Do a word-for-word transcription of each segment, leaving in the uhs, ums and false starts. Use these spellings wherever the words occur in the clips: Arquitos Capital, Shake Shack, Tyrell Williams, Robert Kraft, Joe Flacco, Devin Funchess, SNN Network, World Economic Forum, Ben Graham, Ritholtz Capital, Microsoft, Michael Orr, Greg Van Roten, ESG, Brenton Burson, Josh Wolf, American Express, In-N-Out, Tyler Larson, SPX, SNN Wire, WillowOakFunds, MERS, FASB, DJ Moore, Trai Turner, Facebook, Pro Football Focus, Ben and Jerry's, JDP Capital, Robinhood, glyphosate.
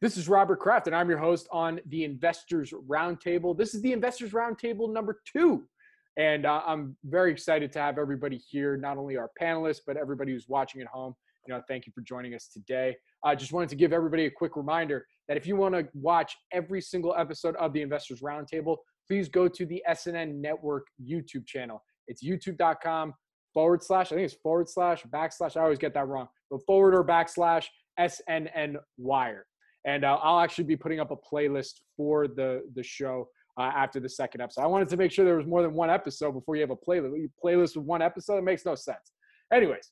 This is Robert Kraft, and I'm your host on the Investors Roundtable. This is the Investors Roundtable number two, and uh, I'm very excited to have everybody here, not only our panelists, but everybody who's watching at home. You know, thank you for joining us today. I just wanted to give everybody a quick reminder that if you want to watch every single episode of the Investors Roundtable, please go to the S N N Network YouTube channel. It's youtube.com forward slash, I think it's forward slash, backslash, I always get that wrong, but forward or backslash, S N N Wire. And uh, I'll actually be putting up a playlist for the, the show uh, after the second episode. I wanted to make sure there was more than one episode before you have a playlist. You playlist with one episode, it makes no sense. Anyways,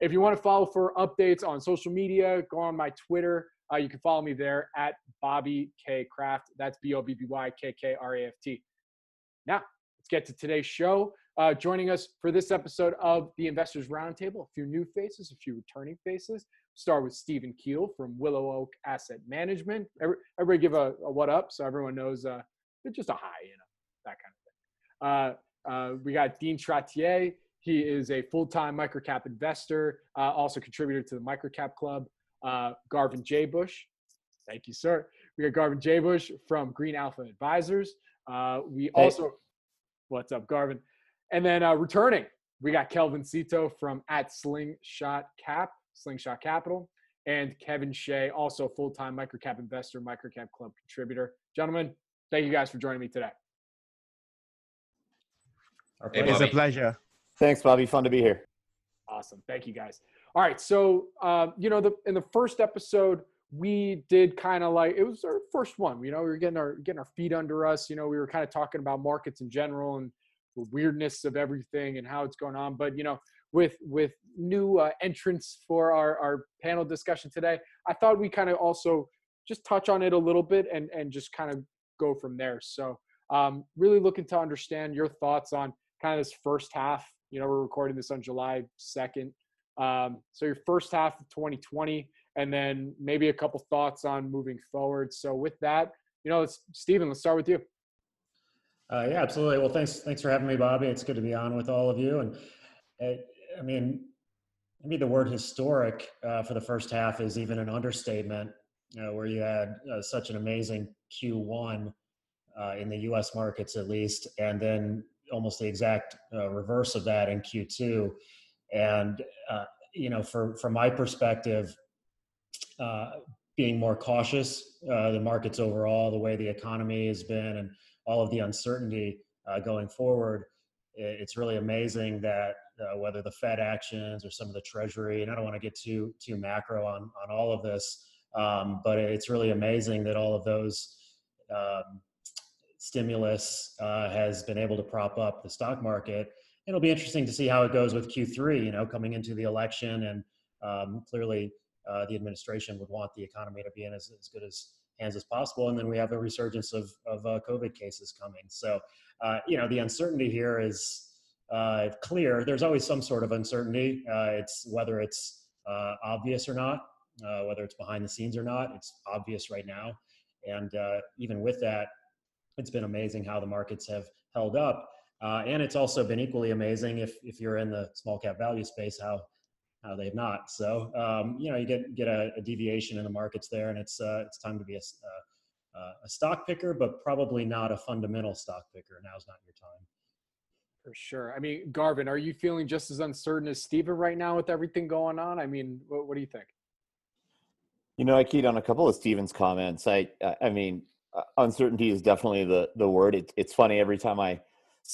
if you want to follow for updates on social media, go on my Twitter. Uh, you can follow me there at Bobby K. Kraft. That's B O B B Y K K R A F T. Now, let's get to today's show. Uh, joining us for this episode of the Investors Roundtable, a few new faces, a few returning faces. Start with Stephen Keel from Willow Oak Asset Management. Every, everybody give a, a what up so everyone knows uh, just a hi, you know, that kind of thing. Uh, uh, we got Dean Trottier. He is a full-time microcap investor, uh, also contributor to the Microcap Club. Uh, Garvin Jabusch. Thank you, sir. We got Garvin Jabusch from Green Alpha Advisors. Uh, we hey. also, what's up, Garvin? And then uh, returning, we got Kelvin Seetoh from at Slingshot Cap. Slingshot Capital, and Kevin Shea, also full-time microcap investor, Microcap Club contributor. Gentlemen, thank you guys for joining me today. Hey, it's a pleasure. Thanks, Bobby. Fun to be here. Awesome. Thank you, guys. All right. So, uh, you know, the, in the first episode, we did kind of like, it was our first one, you know, we were getting our, getting our feet under us. You know, we were kind of talking about markets in general and the weirdness of everything and how it's going on. But, you know, with with new uh, entrants for our, our panel discussion today, I thought we kind of also just touch on it a little bit and, and just kind of go from there. So um, really looking to understand your thoughts on kind of this first half. You know, we're recording this on July second. Um, so your first half of twenty twenty, and then maybe a couple thoughts on moving forward. So with that, you know, let's, Stephen, let's start with you. Uh, yeah, absolutely. Well, thanks thanks for having me, Bobby. It's good to be on with all of you. And uh, I mean, maybe the word historic uh, for the first half is even an understatement, you know, where you had uh, such an amazing Q one uh, in the U S markets, at least, and then almost the exact uh, reverse of that in Q two. And, uh, you know, for, from my perspective, uh, being more cautious, uh, the markets overall, the way the economy has been and all of the uncertainty uh, going forward, it's really amazing that Uh, whether the Fed actions or some of the Treasury, and I don't want to get too too macro on on all of this, um, but it's really amazing that all of those um, stimulus uh, has been able to prop up the stock market. It'll be interesting to see how it goes with Q three. You know, coming into the election, and um, clearly uh, the administration would want the economy to be in as, as good as hands as possible, and then we have a resurgence of of uh, COVID cases coming. So, uh, you know, the uncertainty here is Uh, clear. There's always some sort of uncertainty. Uh, it's whether it's uh, obvious or not, uh, whether it's behind the scenes or not. It's obvious right now. And uh, even with that, it's been amazing how the markets have held up. Uh, and it's also been equally amazing if if you're in the small cap value space, how how they've not. So um, you know, you get get a, a deviation in the markets there, and it's uh, it's time to be a, a a stock picker, but probably not a fundamental stock picker. Now's not your time. For sure. I mean, Garvin, are you feeling just as uncertain as Stephen right now with everything going on? I mean, what, what do you think? You know, I keyed on a couple of Stephen's comments. I, I mean, uncertainty is definitely the the word. It, it's funny every time I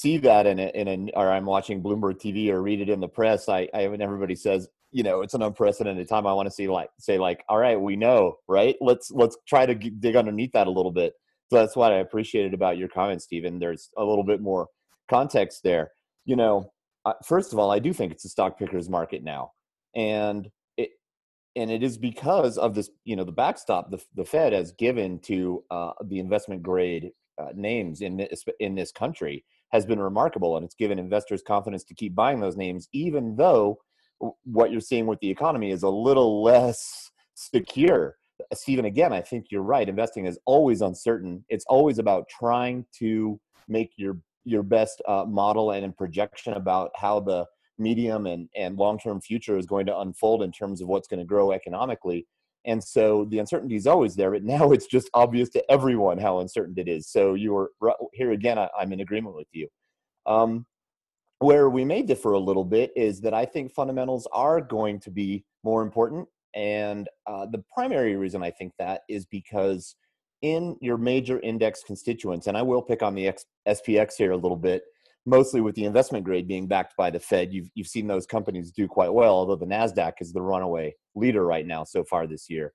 see that in a, in a, or I'm watching Bloomberg T V or read it in the press. I, I when everybody says, you know, it's an unprecedented time. I want to see like say like, all right, we know, right? Let's let's try to dig underneath that a little bit. So that's what I appreciated about your comments, Stephen. There's a little bit more context there. You know, uh, first of all, I do think it's a stock picker's market now, and it, And it is because of this, you know, the backstop the, the Fed has given to uh, the investment grade uh, names in this, in this country has been remarkable. And it's given investors confidence to keep buying those names, even though what you're seeing with the economy is a little less secure. Stephen, again, I think you're right. Investing is always uncertain. It's always about trying to make your your best uh, model and projection about how the medium and, and long-term future is going to unfold in terms of what's going to grow economically. And so the uncertainty is always there, but now it's just obvious to everyone how uncertain it is. So you're here again, I, I'm in agreement with you. Um, where we may differ a little bit is that I think fundamentals are going to be more important. And uh, the primary reason I think that is because in your major index constituents, and I will pick on the X, S P X here a little bit, mostly with the investment grade being backed by the Fed, you've, you've seen those companies do quite well, although the NASDAQ is the runaway leader right now so far this year.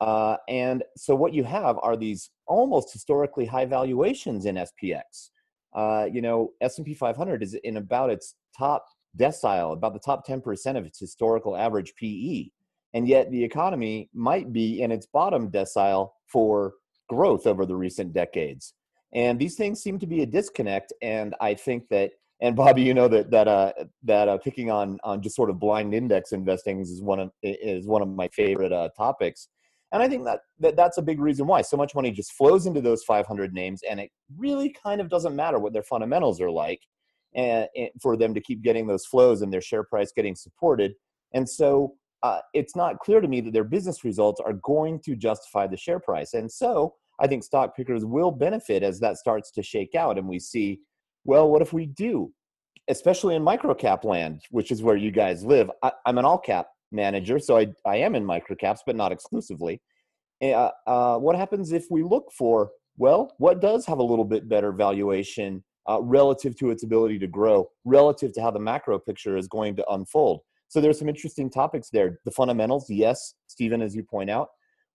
Uh, and so what you have are these almost historically high valuations in S P X. Uh, you know, S and P five hundred is in about its top decile, about the top ten percent of its historical average P E. And yet the economy might be in its bottom decile for growth over the recent decades. And these things seem to be a disconnect. And I think that, and Bobby, you know that that uh, that uh, picking on on just sort of blind index investing is one of is one of my favorite uh, topics. And I think that, that that's a big reason why so much money just flows into those five hundred names, and it really kind of doesn't matter what their fundamentals are like, and, and for them to keep getting those flows and their share price getting supported. And so uh, it's not clear to me that their business results are going to justify the share price. And so I think stock pickers will benefit as that starts to shake out and we see, well, what if we do, especially in microcap land, which is where you guys live. I, I'm an all cap manager, so I, I am in microcaps, but not exclusively. Uh, uh, what happens if we look for, well, what does have a little bit better valuation uh, relative to its ability to grow, relative to how the macro picture is going to unfold? So there's some interesting topics there. The fundamentals, yes, Stephen, as you point out,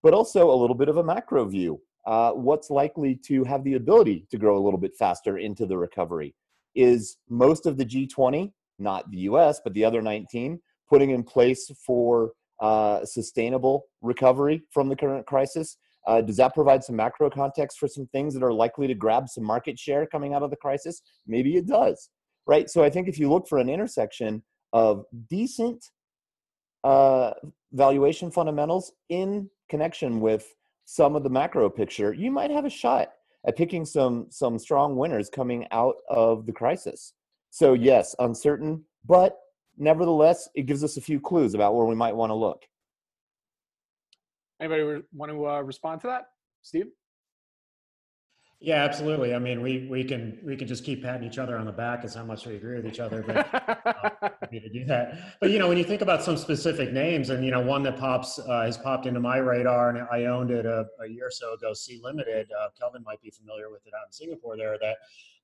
but also a little bit of a macro view. Uh, what's likely to have the ability to grow a little bit faster into the recovery? Is most of the G twenty, not the U S, but the other nineteen, putting in place for uh, sustainable recovery from the current crisis? Uh, does that provide some macro context for some things that are likely to grab some market share coming out of the crisis? Maybe it does, right? So I think if you look for an intersection of decent uh, valuation fundamentals in connection with some of the macro picture, you might have a shot at picking some some strong winners coming out of the crisis. So yes, uncertain, but nevertheless, it gives us a few clues about where we might want to look. Anybody want to uh, respond to that, Steve? Yeah, absolutely. I mean, we we can we can just keep patting each other on the back as how much we agree with each other. But uh, we need to do that. But you know, when you think about some specific names, and you know, one that pops uh, has popped into my radar, and I owned it a, a year or so ago. Sea Limited. Uh, Kelvin might be familiar with it out in Singapore. There, that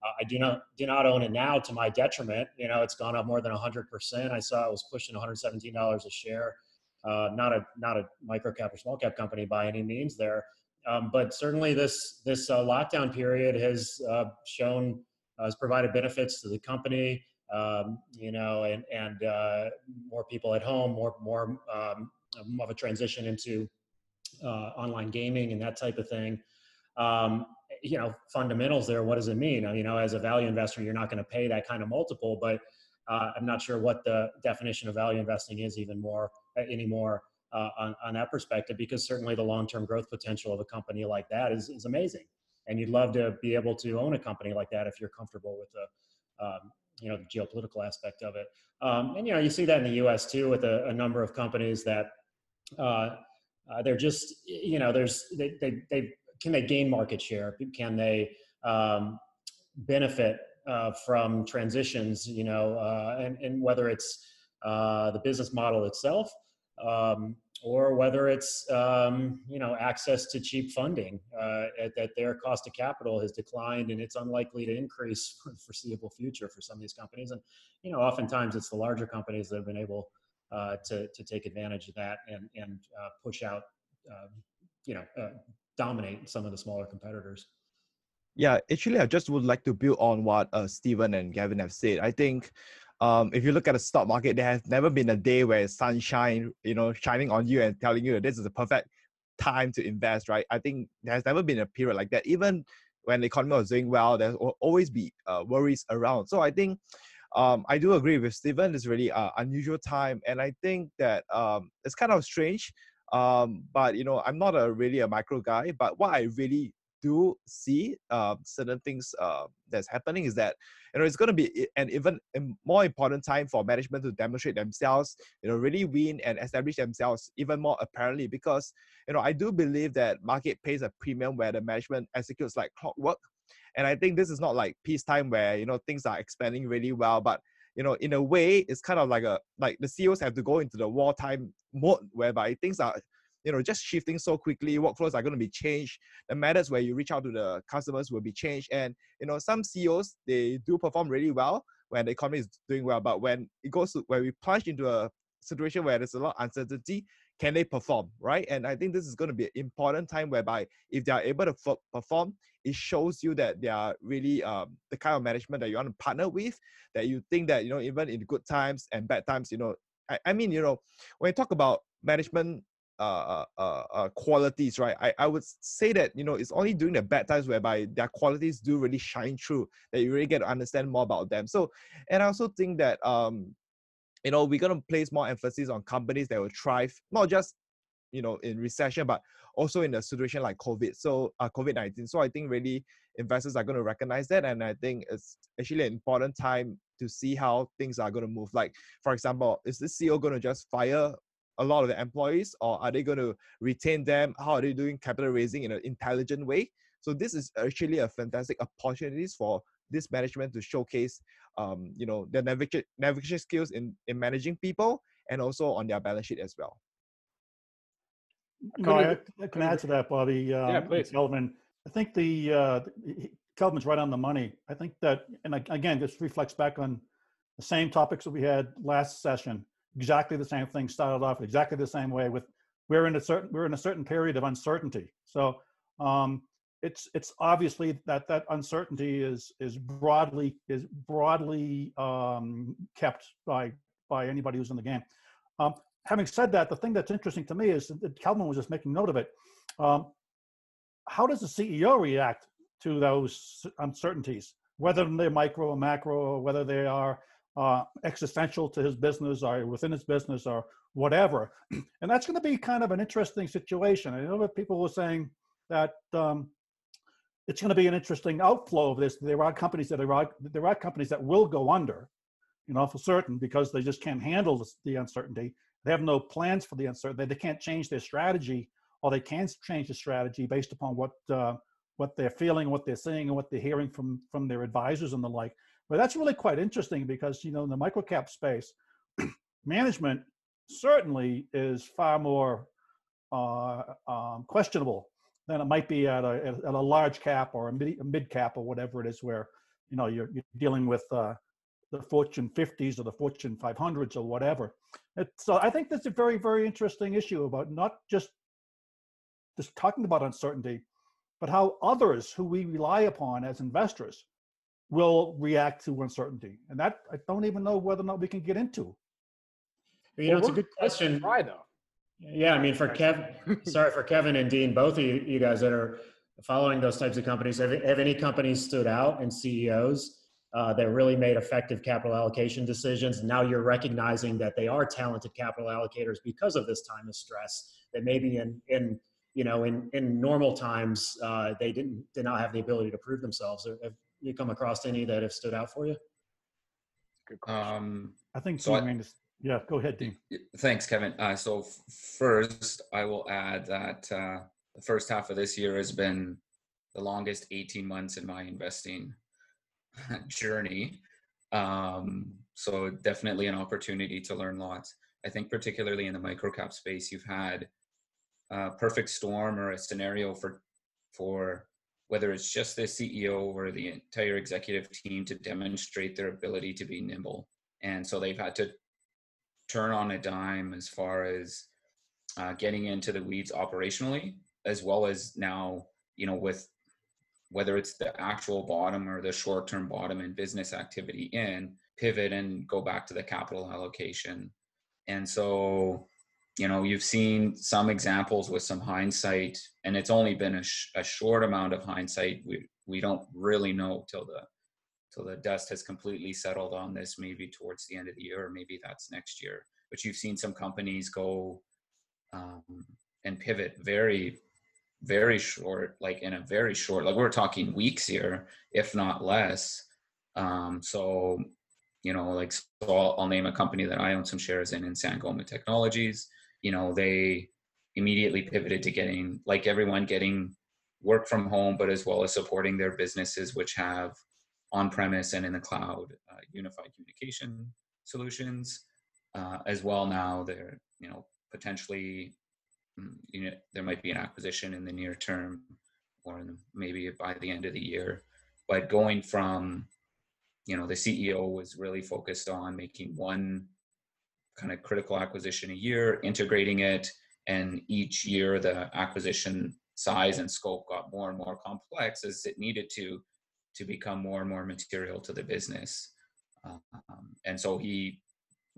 uh, I do not do not own it now, to my detriment. You know, it's gone up more than a hundred percent. I saw it was pushing one hundred seventeen dollars a share. Uh, not a not a micro cap or small cap company by any means there. Um, but certainly this this uh, lockdown period has uh, shown, uh, has provided benefits to the company, um, you know, and, and uh, more people at home, more, more um, of a transition into uh, online gaming and that type of thing. Um, you know, fundamentals there, what does it mean? You know, as a value investor, you're not going to pay that kind of multiple, but uh, I'm not sure what the definition of value investing is even more anymore. Uh, on, on that perspective, because certainly the long-term growth potential of a company like that is, is amazing. And you'd love to be able to own a company like that if you're comfortable with the, um, you know, the geopolitical aspect of it. Um, and, you know, you see that in the U S too, with a, a number of companies that uh, uh, they're just, you know, there's, they, they, they, can they gain market share? Can they um, benefit uh, from transitions, you know, uh, and, and whether it's uh, the business model itself, Um, or whether it's, um, you know, access to cheap funding, uh, at, that their cost of capital has declined and it's unlikely to increase for the foreseeable future for some of these companies. And, you know, oftentimes it's the larger companies that have been able uh, to, to take advantage of that and, and uh, push out, uh, you know, uh, dominate some of the smaller competitors. Yeah, actually, I just would like to build on what uh, Stephen and Gavin have said. I think Um, if you look at the stock market, there has never been a day where sunshine, you know, shining on you and telling you this is the perfect time to invest, right? I think there has never been a period like that. Even when the economy was doing well, there will always be uh, worries around. So I think um, I do agree with Stephen. It's really an unusual time, and I think that um, it's kind of strange. Um, but you know, I'm not a really a micro guy. But what I really do see uh, certain things uh, that's happening is that, you know, it's going to be an even more important time for management to demonstrate themselves, you know, really win and establish themselves even more apparently, because, you know, I do believe that market pays a premium where the management executes like clockwork. And I think this is not like peacetime where, you know, things are expanding really well, but, you know, in a way, it's kind of like a, like the C E Os have to go into the wartime mode whereby things are, you know, just shifting so quickly, workflows are going to be changed. The methods where you reach out to the customers will be changed. And, you know, some C E Os, they do perform really well when the economy is doing well. But when it goes to, when we plunge into a situation where there's a lot of uncertainty, can they perform, right? And I think this is going to be an important time whereby if they are able to f- perform, it shows you that they are really um, the kind of management that you want to partner with, that you think that, you know, even in good times and bad times, you know, I, I mean, you know, when you talk about management, Uh, uh, uh, qualities, right? I, I would say that, you know, it's only during the bad times whereby their qualities do really shine through, that you really get to understand more about them. So, and I also think that, um, you know, we're going to place more emphasis on companies that will thrive, not just, you know, in recession, but also in a situation like COVID, so uh, COVID nineteen. So I think really investors are going to recognize that. And I think it's actually an important time to see how things are going to move. Like, for example, is the C E O going to just fire a lot of the employees, or are they going to retain them? How are they doing capital raising in an intelligent way? So this is actually a fantastic opportunities for this management to showcase, um, you know, their navigation navigation skills in, in managing people and also on their balance sheet as well. No, I, I can add to that, Bobby. Um, yeah, please. Kelvin, I think the uh, Kelvin's right on the money. I think that, and again, this reflects back on the same topics that we had last session. Exactly the same thing started off exactly the same way with we're in a certain we're in a certain period of uncertainty. So um, it's it's obviously that that uncertainty is is broadly is broadly um, kept by by anybody who's in the game. Um, having said that, the thing that's interesting to me is that Kelvin was just making note of it. Um, how does the C E O react to those uncertainties, whether they're micro or macro, or whether they are Uh, existential to his business or within his business or whatever. And that's going to be kind of an interesting situation. I know that people were saying that um, it's going to be an interesting outflow of this. There are companies that are, there are companies that will go under, you know, for certain, because they just can't handle the uncertainty. They have no plans for the uncertainty. They can't change their strategy, or they can change the strategy based upon what uh, what they're feeling, what they're seeing, and what they're hearing from from their advisors and the like. But that's really quite interesting because, you know, in the microcap space, management certainly is far more uh, um, questionable than it might be at a, at a large cap or a mid, a mid cap or whatever it is where, you know, you're, you're dealing with uh, the Fortune fifties or the Fortune five hundreds or whatever. It's, so I think that's a very, very interesting issue about not just just talking about uncertainty, but how others who we rely upon as investors will react to uncertainty. And that I don't even know whether or not we can get into. You know, it's a good question. Try, though. Yeah, I mean, for Kevin, sorry, for Kevin and Dean, both of you, you guys that are following those types of companies, have, have any companies stood out and C E Os uh, that really made effective capital allocation decisions? Now you're recognizing that they are talented capital allocators because of this time of stress that maybe in, in you know, in, in normal times, uh, they didn't did not have the ability to prove themselves. Have, you come across any that have stood out for you? Good question. Um, I think so. I, I mean, yeah, go ahead, Dean. Thanks, Kevin. Uh, so f- first, I will add that uh, the first half of this year has been the longest eighteen months in my investing journey. Um, so definitely an opportunity to learn lots. I think particularly in the microcap space, you've had a perfect storm or a scenario for for. whether it's just the C E O or the entire executive team to demonstrate their ability to be nimble. And so they've had to turn on a dime as far as uh, getting into the weeds operationally, as well as now, you know, with whether it's the actual bottom or the short-term bottom in business activity in, pivot and go back to the capital allocation. And so, you know, you've seen some examples with some hindsight, and it's only been a, sh a short amount of hindsight. We, we don't really know till the, till the dust has completely settled on this, maybe towards the end of the year, or maybe that's next year. But you've seen some companies go um, and pivot very, very short, like in a very short, like we're talking weeks here, if not less. Um, so, you know, like, so I'll, I'll name a company that I own some shares in, in Sangoma Technologies. You know, they immediately pivoted to getting, like everyone, getting work from home, but as well as supporting their businesses, which have on-premise and in the cloud uh, unified communication solutions. Uh, as well now, they're, you know, potentially, you know, there might be an acquisition in the near term, or in the, maybe by the end of the year. But going from, you know, the C E O was really focused on making one kind of critical acquisition a year, integrating it, and each year the acquisition size and scope got more and more complex as it needed to, to become more and more material to the business. Um, and so he,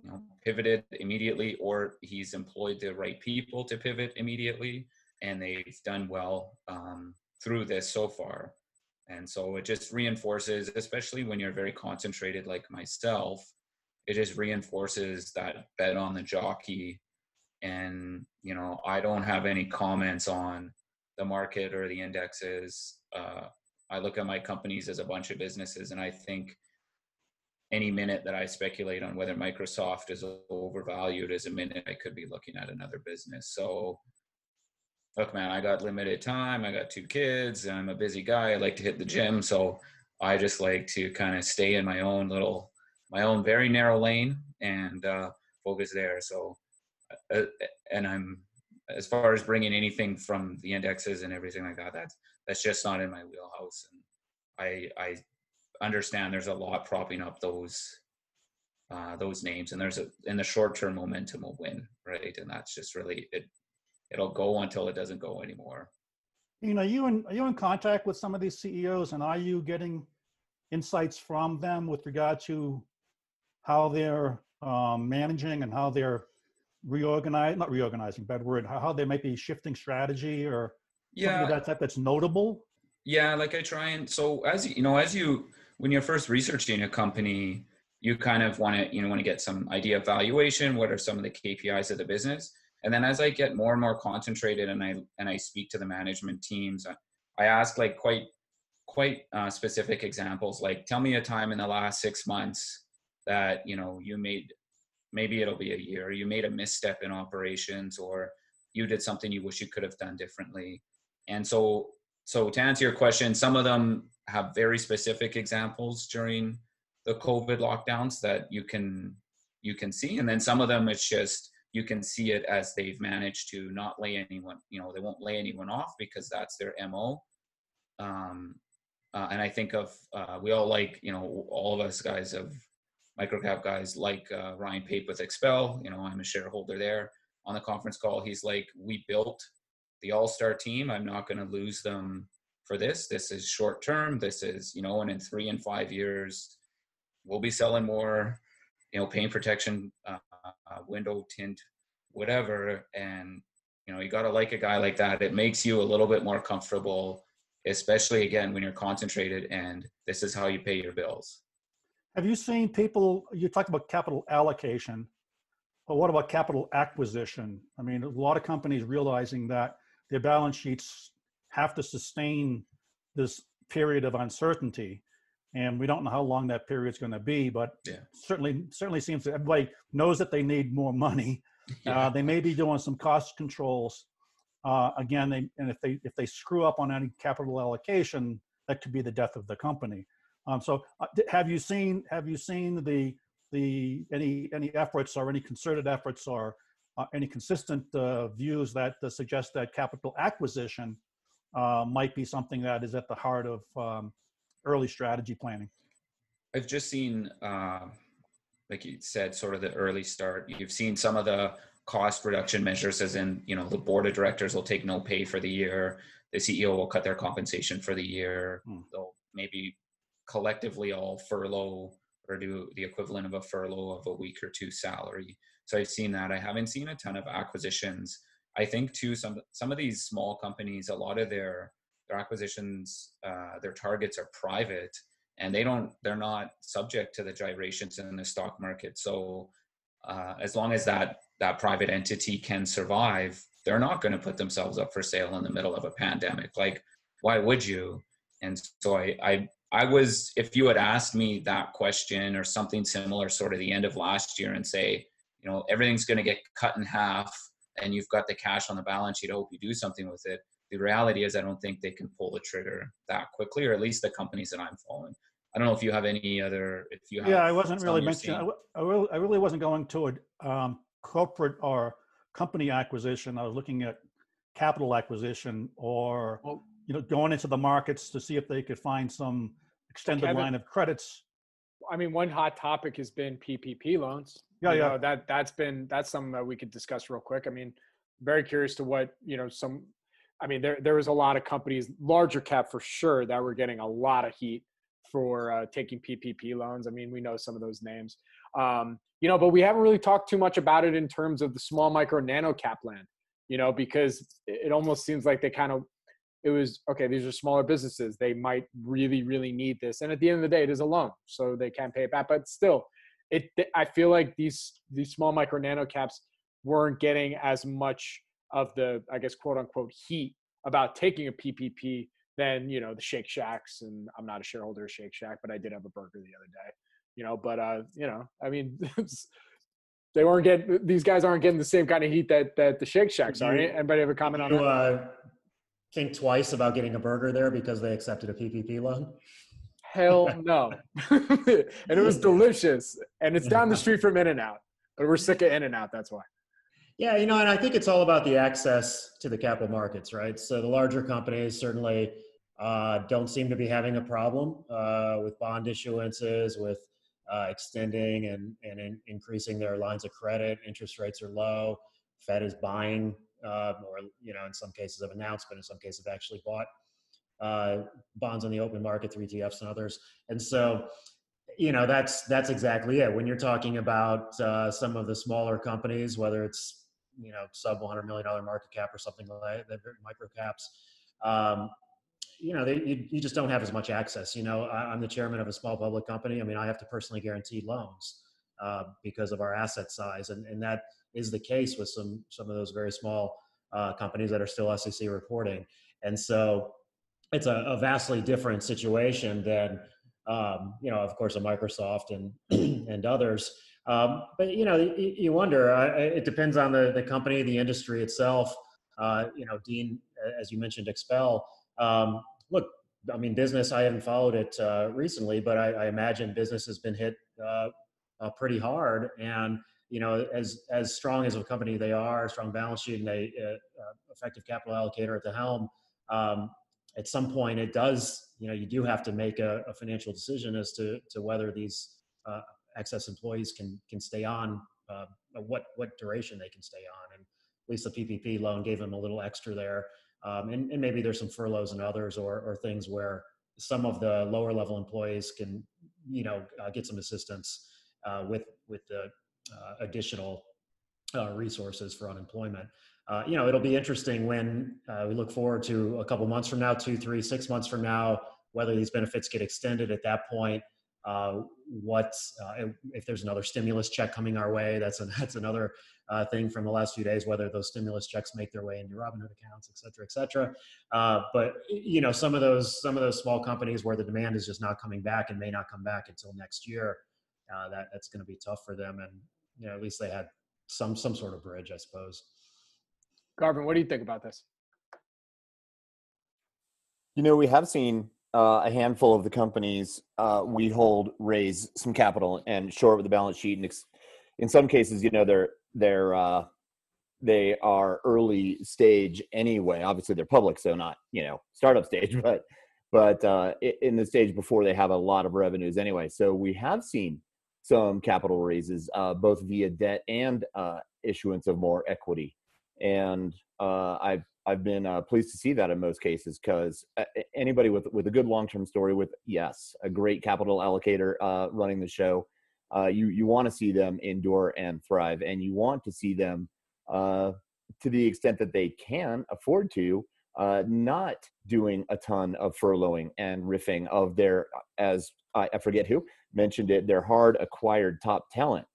you know, pivoted immediately, or he's employed the right people to pivot immediately, and they've done well um, through this so far. And so it just reinforces, especially when you're very concentrated like myself, it just reinforces that bet on the jockey. And, you know, I don't have any comments on the market or the indexes. Uh, I look at my companies as a bunch of businesses, and I think any minute that I speculate on whether Microsoft is overvalued is a minute I could be looking at another business. So, look, man, I got limited time. I got two kids. And I'm a busy guy. I like to hit the gym. So I just like to kind of stay in my own little, my own very narrow lane and uh, focus there. So, uh, and I'm, as far as bringing anything from the indexes and everything like that, that's, that's just not in my wheelhouse. And I, I understand there's a lot propping up those, uh, those names, and there's a, in the short term, momentum will win. Right. And that's just really, it, it'll go until it doesn't go anymore. You know, you in, are you in contact with some of these C E Os, and are you getting insights from them with regard to how they're um, managing and how they're reorganizing, not reorganizing, bad word, how, how they might be shifting strategy or yeah. something of that type that's notable? Yeah, like I try and, so as you know, as you, when you're first researching a company, you kind of want to, you know, want to get some idea of valuation. What are some of the K P Is of the business? And then as I get more and more concentrated, and I, and I speak to the management teams, I, I ask like quite, quite uh, specific examples, like tell me a time in the last six months that, you know, you made, maybe it'll be a year, you made a misstep in operations, or you did something you wish you could have done differently. And so, so to answer your question, some of them have very specific examples during the COVID lockdowns that you can, you can see. And then some of them, it's just, you can see it as they've managed to not lay anyone, you know, they won't lay anyone off because that's their M O. Um, uh, and I think of, uh, we all like, you know, all of us guys of microcap guys like uh, Ryan Pape with Expel, you know, I'm a shareholder there. On the conference call, he's like, we built the all-star team. I'm not going to lose them for this. This is short term. This is, you know, and in three and five years, we'll be selling more, you know, paint protection, uh, Uh, window tint, whatever. And, you know, you got to like a guy like that. It makes you a little bit more comfortable, especially again, when you're concentrated and this is how you pay your bills. Have you seen people, you talked about capital allocation, but what about capital acquisition? I mean, a lot of companies realizing that their balance sheets have to sustain this period of uncertainty. And we don't know how long that period's going to be, but yeah. certainly, certainly seems that everybody knows that they need more money. Yeah. Uh, they may be doing some cost controls. Uh, again, they, and if they if they screw up on any capital allocation, that could be the death of the company. Um, so, uh, have you seen have you seen the the any any efforts or any concerted efforts or uh, any consistent uh, views that uh, suggest that capital acquisition uh, might be something that is at the heart of um, early strategy planning? I've just seen, uh, like you said, sort of the early start. You've seen some of the cost reduction measures, as in, you know, the board of directors will take no pay for the year. The C E O will cut their compensation for the year. Hmm. They'll maybe collectively all furlough or do the equivalent of a furlough of a week or two salary. So I've seen that. I haven't seen a ton of acquisitions. I think too, some, some of these small companies, a lot of their, their acquisitions, uh, their targets are private and they don't, they're not subject to the gyrations in the stock market. So uh, as long as that, that private entity can survive, they're not going to put themselves up for sale in the middle of a pandemic. Like, why would you? And so I, I, I was, if you had asked me that question or something similar sort of the end of last year and say, you know, everything's going to get cut in half and you've got the cash on the balance sheet, I hope you do something with it. The reality is I don't think they can pull the trigger that quickly, or at least the companies that I'm following. I don't know if you have any other, if you have. Yeah, I wasn't really mentioning, I, really, I really wasn't going toward um, corporate or company acquisition. I was looking at capital acquisition or... Well, you know, going into the markets to see if they could find some extended Kevin, line of credits. I mean, one hot topic has been P P P loans. Yeah, you yeah. Know, that, that's been, that's something that we could discuss real quick. I mean, very curious to what, you know, some, I mean, there, there was a lot of companies, larger cap for sure, that were getting a lot of heat for uh, taking P P P loans. I mean, we know some of those names, um, you know, but we haven't really talked too much about it in terms of the small micro nano cap land, you know, because it almost seems like they kind of, it was, okay, these are smaller businesses. They might really, really need this. And at the end of the day, it is a loan, so they can't pay it back. But still, it. I feel like these these small micro nano caps weren't getting as much of the, I guess, quote unquote, heat about taking a P P P than, you know, the Shake Shacks. And I'm not a shareholder of Shake Shack, but I did have a burger the other day, you know, but, uh, you know, I mean, they weren't getting, these guys aren't getting the same kind of heat that, that the Shake Shacks are. Anybody have a comment on that? Uh, Think twice about getting a burger there because they accepted a P P P loan? Hell no. And it was delicious. And it's down the street from In-N-Out. But we're sick of In-N-Out, that's why. Yeah, you know, and I think it's all about the access to the capital markets, right? So the larger companies certainly uh, don't seem to be having a problem uh, with bond issuances, with uh, extending and, and in increasing their lines of credit. Interest rates are low. Fed is buying. Uh, or, you know, in some cases have announced, but in some cases have actually bought uh, bonds on the open market through E T Fs and others. And so, you know, that's that's exactly it. When you're talking about uh, some of the smaller companies, whether it's, you know, sub one hundred million dollars market cap or something like that, micro caps, um, you know, they, you, you just don't have as much access. You know, I, I'm the chairman of a small public company. I mean, I have to personally guarantee loans uh, because of our asset size, and, and that is the case with some some of those very small uh, companies that are still S E C reporting. And so it's a, a vastly different situation than, um, you know, of course, a Microsoft and and others. Um, but, you know, you, you wonder, uh, it depends on the, the company, the industry itself. Uh, you know, Dean, as you mentioned, Expel. Um, look, I mean, business, I haven't followed it uh, recently, but I, I imagine business has been hit uh, uh, pretty hard. And you know, as as strong as a company they are, strong balance sheet, and they uh, uh, effective capital allocator at the helm, um, at some point it does, you know, you do have to make a, a financial decision as to to whether these uh, excess employees can can stay on, uh, what what duration they can stay on. And at least the P P P loan gave them a little extra there, um, and, and maybe there's some furloughs and others, or or things where some of the lower level employees can, you know, uh, get some assistance uh, with with the Uh, additional uh, resources for unemployment. Uh, you know, it'll be interesting when uh, we look forward to a couple months from now, two, three, six months from now, whether these benefits get extended at that point. Uh, what uh, if there's another stimulus check coming our way? That's an, that's another uh, thing from the last few days. Whether those stimulus checks make their way into Robinhood accounts, et cetera, et cetera. Uh, but you know, some of those some of those small companies where the demand is just not coming back and may not come back until next year. Uh, that that's going to be tough for them. And you know, at least they had some some sort of bridge, I suppose. Garvin, what do you think about this? You know, we have seen uh, a handful of the companies uh, we hold raise some capital and shore up the balance sheet, and ex- in some cases, you know, they're they're uh, they are early stage anyway. Obviously, they're public, so not, you know, startup stage, but but uh, in the stage before they have a lot of revenues anyway. So we have seen some capital raises, uh, both via debt and uh, issuance of more equity. And uh, I've I've been uh, pleased to see that in most cases, because anybody with with a good long-term story, with yes, a great capital allocator uh, running the show, uh, you you want to see them endure and thrive, and you want to see them uh, to the extent that they can afford to, uh, not doing a ton of furloughing and riffing of their, as I, I forget who mentioned it, their hard acquired top talent.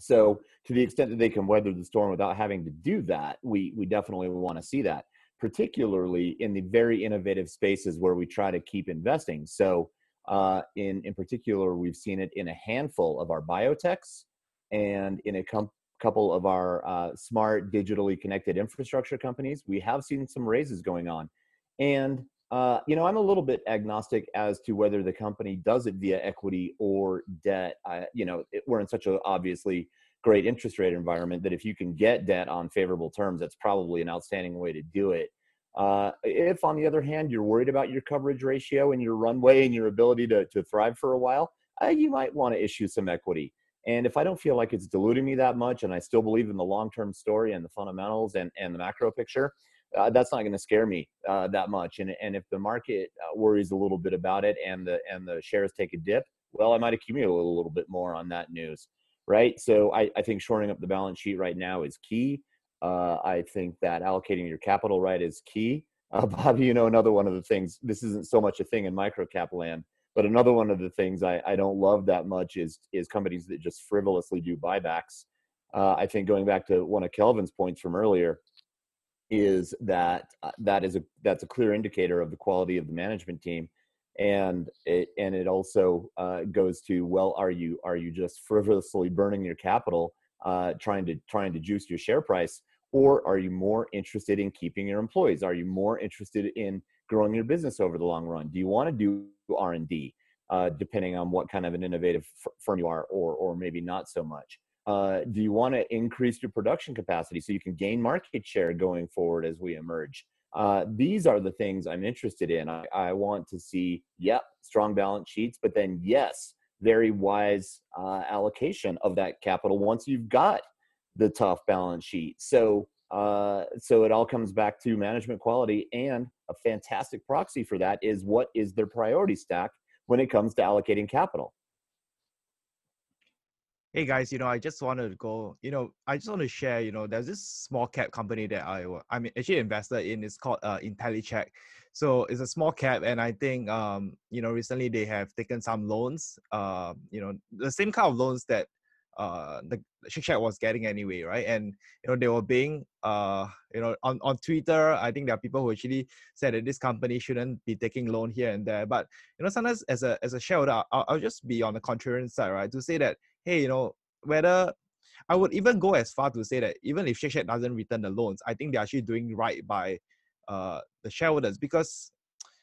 So to the extent that they can weather the storm without having to do that, we we definitely want to see that, particularly in the very innovative spaces where we try to keep investing. So uh, in, in particular, we've seen it in a handful of our biotechs and in a com- couple of our uh, smart, digitally connected infrastructure companies. We have seen some raises going on. And, uh, you know, I'm a little bit agnostic as to whether the company does it via equity or debt. I, you know, it, we're in such a obviously great interest rate environment that if you can get debt on favorable terms, that's probably an outstanding way to do it. Uh, if, on the other hand, you're worried about your coverage ratio and your runway and your ability to, to thrive for a while, uh, you might want to issue some equity. And if I don't feel like it's diluting me that much and I still believe in the long-term story and the fundamentals and, and the macro picture, uh, that's not going to scare me uh, that much. And, and if the market uh, worries a little bit about it and the, and the shares take a dip, well, I might accumulate a little, little bit more on that news. Right. So I, I think shoring up the balance sheet right now is key. Uh, I think that allocating your capital right is key. Uh, Bobby, you know, another one of the things, this isn't so much a thing in microcap land, but another one of the things I, I don't love that much is is companies that just frivolously do buybacks. Uh, I think going back to one of Kelvin's points from earlier is that uh, that is a that's a clear indicator of the quality of the management team. And it and it also uh, goes to, well, are you are you just frivolously burning your capital, uh, trying to trying to juice your share price, or are you more interested in keeping your employees? Are you more interested in growing your business over the long run? Do you want to do R and D, uh, depending on what kind of an innovative f- firm you are, or or maybe not so much? Uh, do you want to increase your production capacity so you can gain market share going forward as we emerge? Uh, these are the things I'm interested in. I, I want to see, yep, strong balance sheets, but then yes, very wise uh, allocation of that capital once you've got the tough balance sheet. So, uh, so it all comes back to management quality, and a fantastic proxy for that is what is their priority stack when it comes to allocating capital. Hey guys, you know, I just wanted to go, you know, I just want to share, you know, there's this small cap company that I, I'm actually invested in. It's called uh, IntelliCheck. So it's a small cap, and I think, um, you know, recently they have taken some loans, uh, you know, the same kind of loans that uh, the Shake Shack was getting anyway, right? And, you know, they were being, uh, you know, on, on Twitter, I think there are people who actually said that this company shouldn't be taking loan here and there. But, you know, sometimes as a, as a shareholder, I'll, I'll just be on the contrarian side, right, to say that, hey, you know, whether I would even go as far to say that even if Shake Shack doesn't return the loans, I think they're actually doing right by uh, the shareholders, because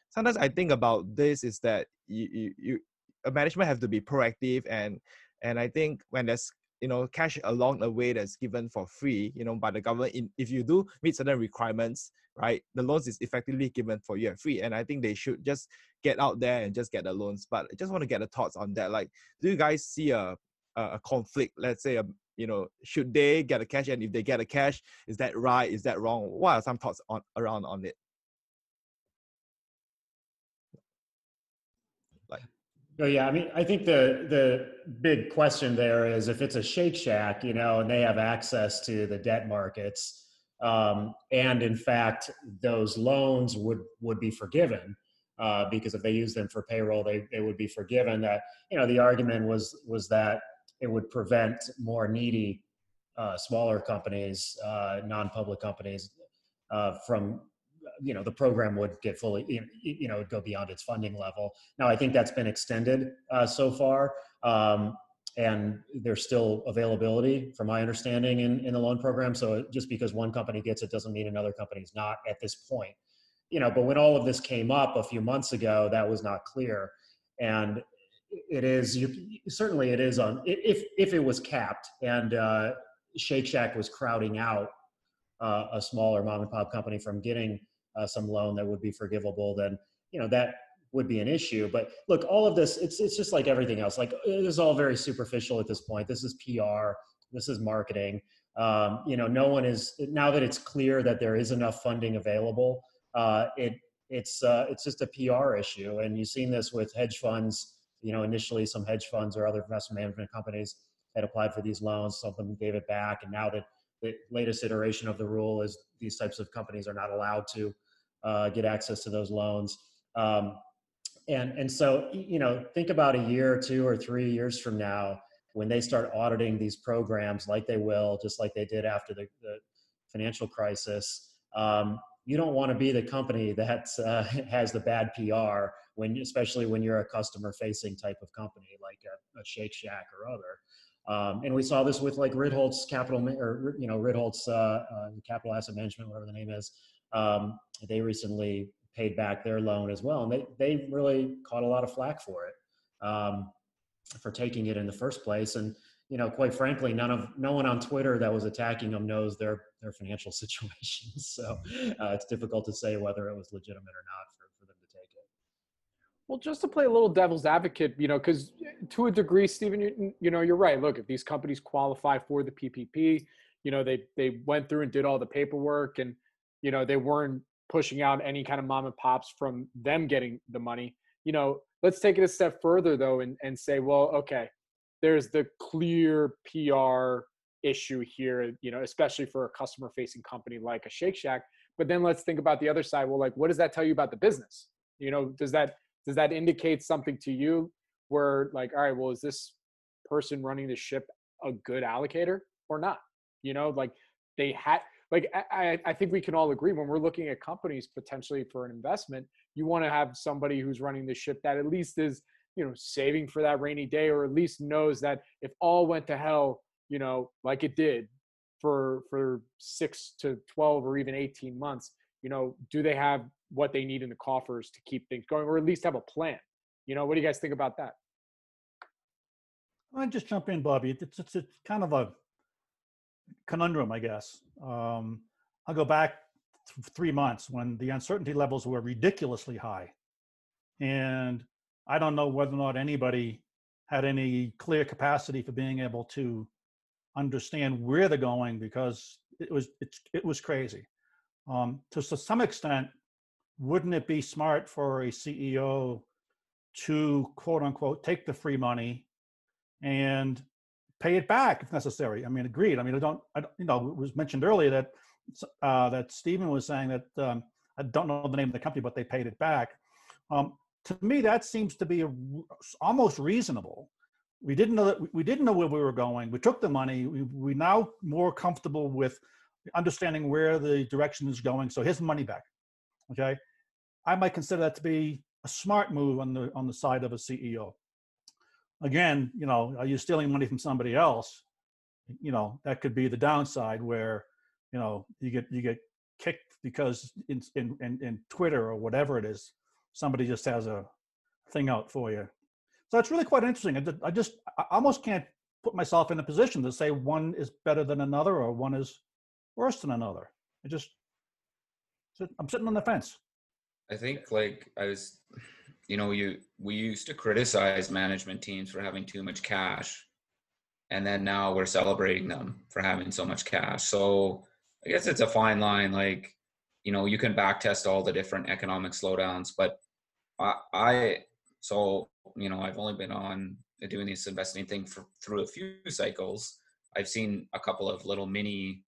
sometimes I think about this is that you, you, you a management have to be proactive, and and I think when there's, you know, cash along the way that's given for free, you know, by the government, in, if you do meet certain requirements, right, the loans is effectively given for you at free. And I think they should just get out there and just get the loans. But I just want to get the thoughts on that. Like, do you guys see a a conflict, let's say, um, you know, should they get a cash? And if they get a cash, is that right? Is that wrong? What are some thoughts on around on it? Like, oh, yeah, I mean, I think the the big question there is if it's a Shake Shack, you know, and they have access to the debt markets, um, and in fact, those loans would, would be forgiven. Uh, because if they use them for payroll, they, they would be forgiven. That, you know, the argument was was that it would prevent more needy, uh, smaller companies, uh, non-public companies, uh, from, you know, the program would get fully, you know, it would go beyond its funding level. Now, I think that's been extended uh, so far, um, and there's still availability, from my understanding, in, in the loan program. So just because one company gets it doesn't mean another company's not at this point. You know, but when all of this came up a few months ago, that was not clear, and it is you, certainly it is on if if it was capped and uh, Shake Shack was crowding out uh, a smaller mom and pop company from getting uh, some loan that would be forgivable, then, you know, that would be an issue. But look, all of this, it's it's just like everything else. Like, it is all very superficial at this point. This is P R. This is marketing. Um, you know, no one is, now that it's clear that there is enough funding available, uh, it it's uh, it's just a P R issue. And you've seen this with hedge funds. You know, initially some hedge funds or other investment management companies had applied for these loans, some of them gave it back. And now that the latest iteration of the rule is these types of companies are not allowed to uh, get access to those loans. Um, and, and so, you know, think about a year or two or three years from now, when they start auditing these programs like they will, just like they did after the, the financial crisis, um, you don't want to be the company that uh, has the bad P R, when, especially when you're a customer-facing type of company like a, a Shake Shack or other. Um, and we saw this with like Ritholtz Capital, or you know Ritholtz uh, uh, Capital Asset Management, whatever the name is. Um, they recently paid back their loan as well, and they they really caught a lot of flack for it, um, for taking it in the first place. And you know, quite frankly, none of no one on Twitter that was attacking them knows their their financial situation. So uh, it's difficult to say whether it was legitimate or not for, for them to take it. Well, just to play a little devil's advocate, you know, because to a degree, Stephen, you, you know, you're right. Look, if these companies qualify for the P P P, you know, they they went through and did all the paperwork, and you know, they weren't pushing out any kind of mom and pops from them getting the money. You know, let's take it a step further though, and and say, well, okay, there's the clear P R issue here, you know, especially for a customer-facing company like a Shake Shack. But then let's think about the other side. Well, like, what does that tell you about the business? You know, does that Does that indicate something to you where like, all right, well, is this person running the ship a good allocator or not? You know, like they had, like, I, I think we can all agree when we're looking at companies potentially for an investment, you want to have somebody who's running the ship that at least is, you know, saving for that rainy day, or at least knows that if all went to hell, you know, like it did for, for six to twelve or even eighteen months, you know, do they have what they need in the coffers to keep things going, or at least have a plan? You know, what do you guys think about that? I'll just jump in, Bobby. It's it's, it's kind of a conundrum, I guess. Um, I'll go back th- three months when the uncertainty levels were ridiculously high, and I don't know whether or not anybody had any clear capacity for being able to understand where they're going, because it was it's, it was crazy. Um, to, to some extent, wouldn't it be smart for a C E O to, quote unquote, take the free money and pay it back if necessary? I mean, agreed. I mean, I don't, I don't you know, it was mentioned earlier that uh, that Stephen was saying that, um, I don't know the name of the company, but they paid it back. Um, to me, that seems to be a, almost reasonable. We didn't know that, we didn't know where we were going. We took the money. We, we now more comfortable with understanding where the direction is going. So here's money back. Okay, I might consider that to be a smart move on the on the side of a C E O. Again, you know, are you stealing money from somebody else? You know, that could be the downside, where you know you get you get kicked because in in in, in Twitter or whatever it is, somebody just has a thing out for you. So it's really quite interesting. I just I almost can't put myself in a position to say one is better than another or one is worse than another. I just I'm sitting on the fence. I think like I was, you know, you, we used to criticize management teams for having too much cash. And then now we're celebrating them for having so much cash. So I guess it's a fine line. Like, you know, you can back test all the different economic slowdowns, but I, I so, you know, I've only been on doing this investing thing for through a few cycles. I've seen a couple of little mini,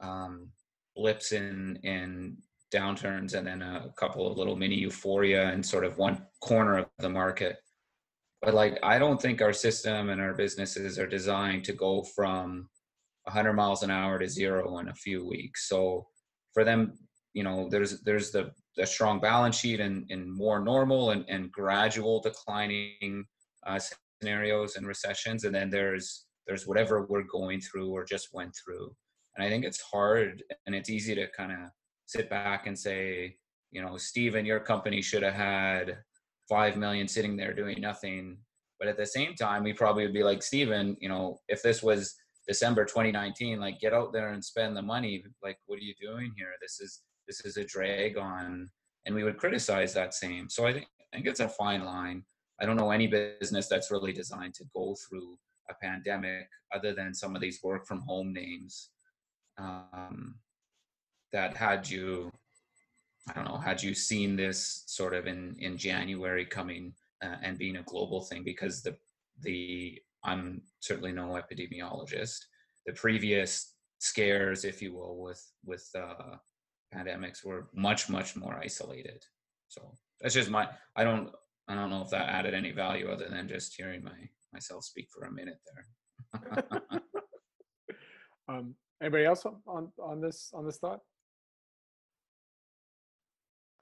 um, blips in in downturns, and then a couple of little mini euphoria in sort of one corner of the market. But like, I don't think our system and our businesses are designed to go from one hundred miles an hour to zero in a few weeks. So for them, you know, there's there's the, the strong balance sheet and, and more normal and, and gradual declining uh, scenarios and recessions. And then there's there's whatever we're going through or just went through. And I think it's hard, and it's easy to kind of sit back and say, you know, Stephen, your company should have had five million dollars sitting there doing nothing. But at the same time, we probably would be like, Stephen, you know, if this was December twenty nineteen, like get out there and spend the money. Like, what are you doing here? This is, this is a drag on, and we would criticize that same. So I think, I think it's a fine line. I don't know any business that's really designed to go through a pandemic, other than some of these work from home names, um, that had you, I don't know, had you seen this sort of in, in January coming uh, and being a global thing? Because the, the, I'm certainly no epidemiologist, the previous scares, if you will, with, with uh, pandemics were much, much more isolated. So that's just my, I don't, I don't know if that added any value other than just hearing my myself speak for a minute there. um, anybody else on, on this, on this thought?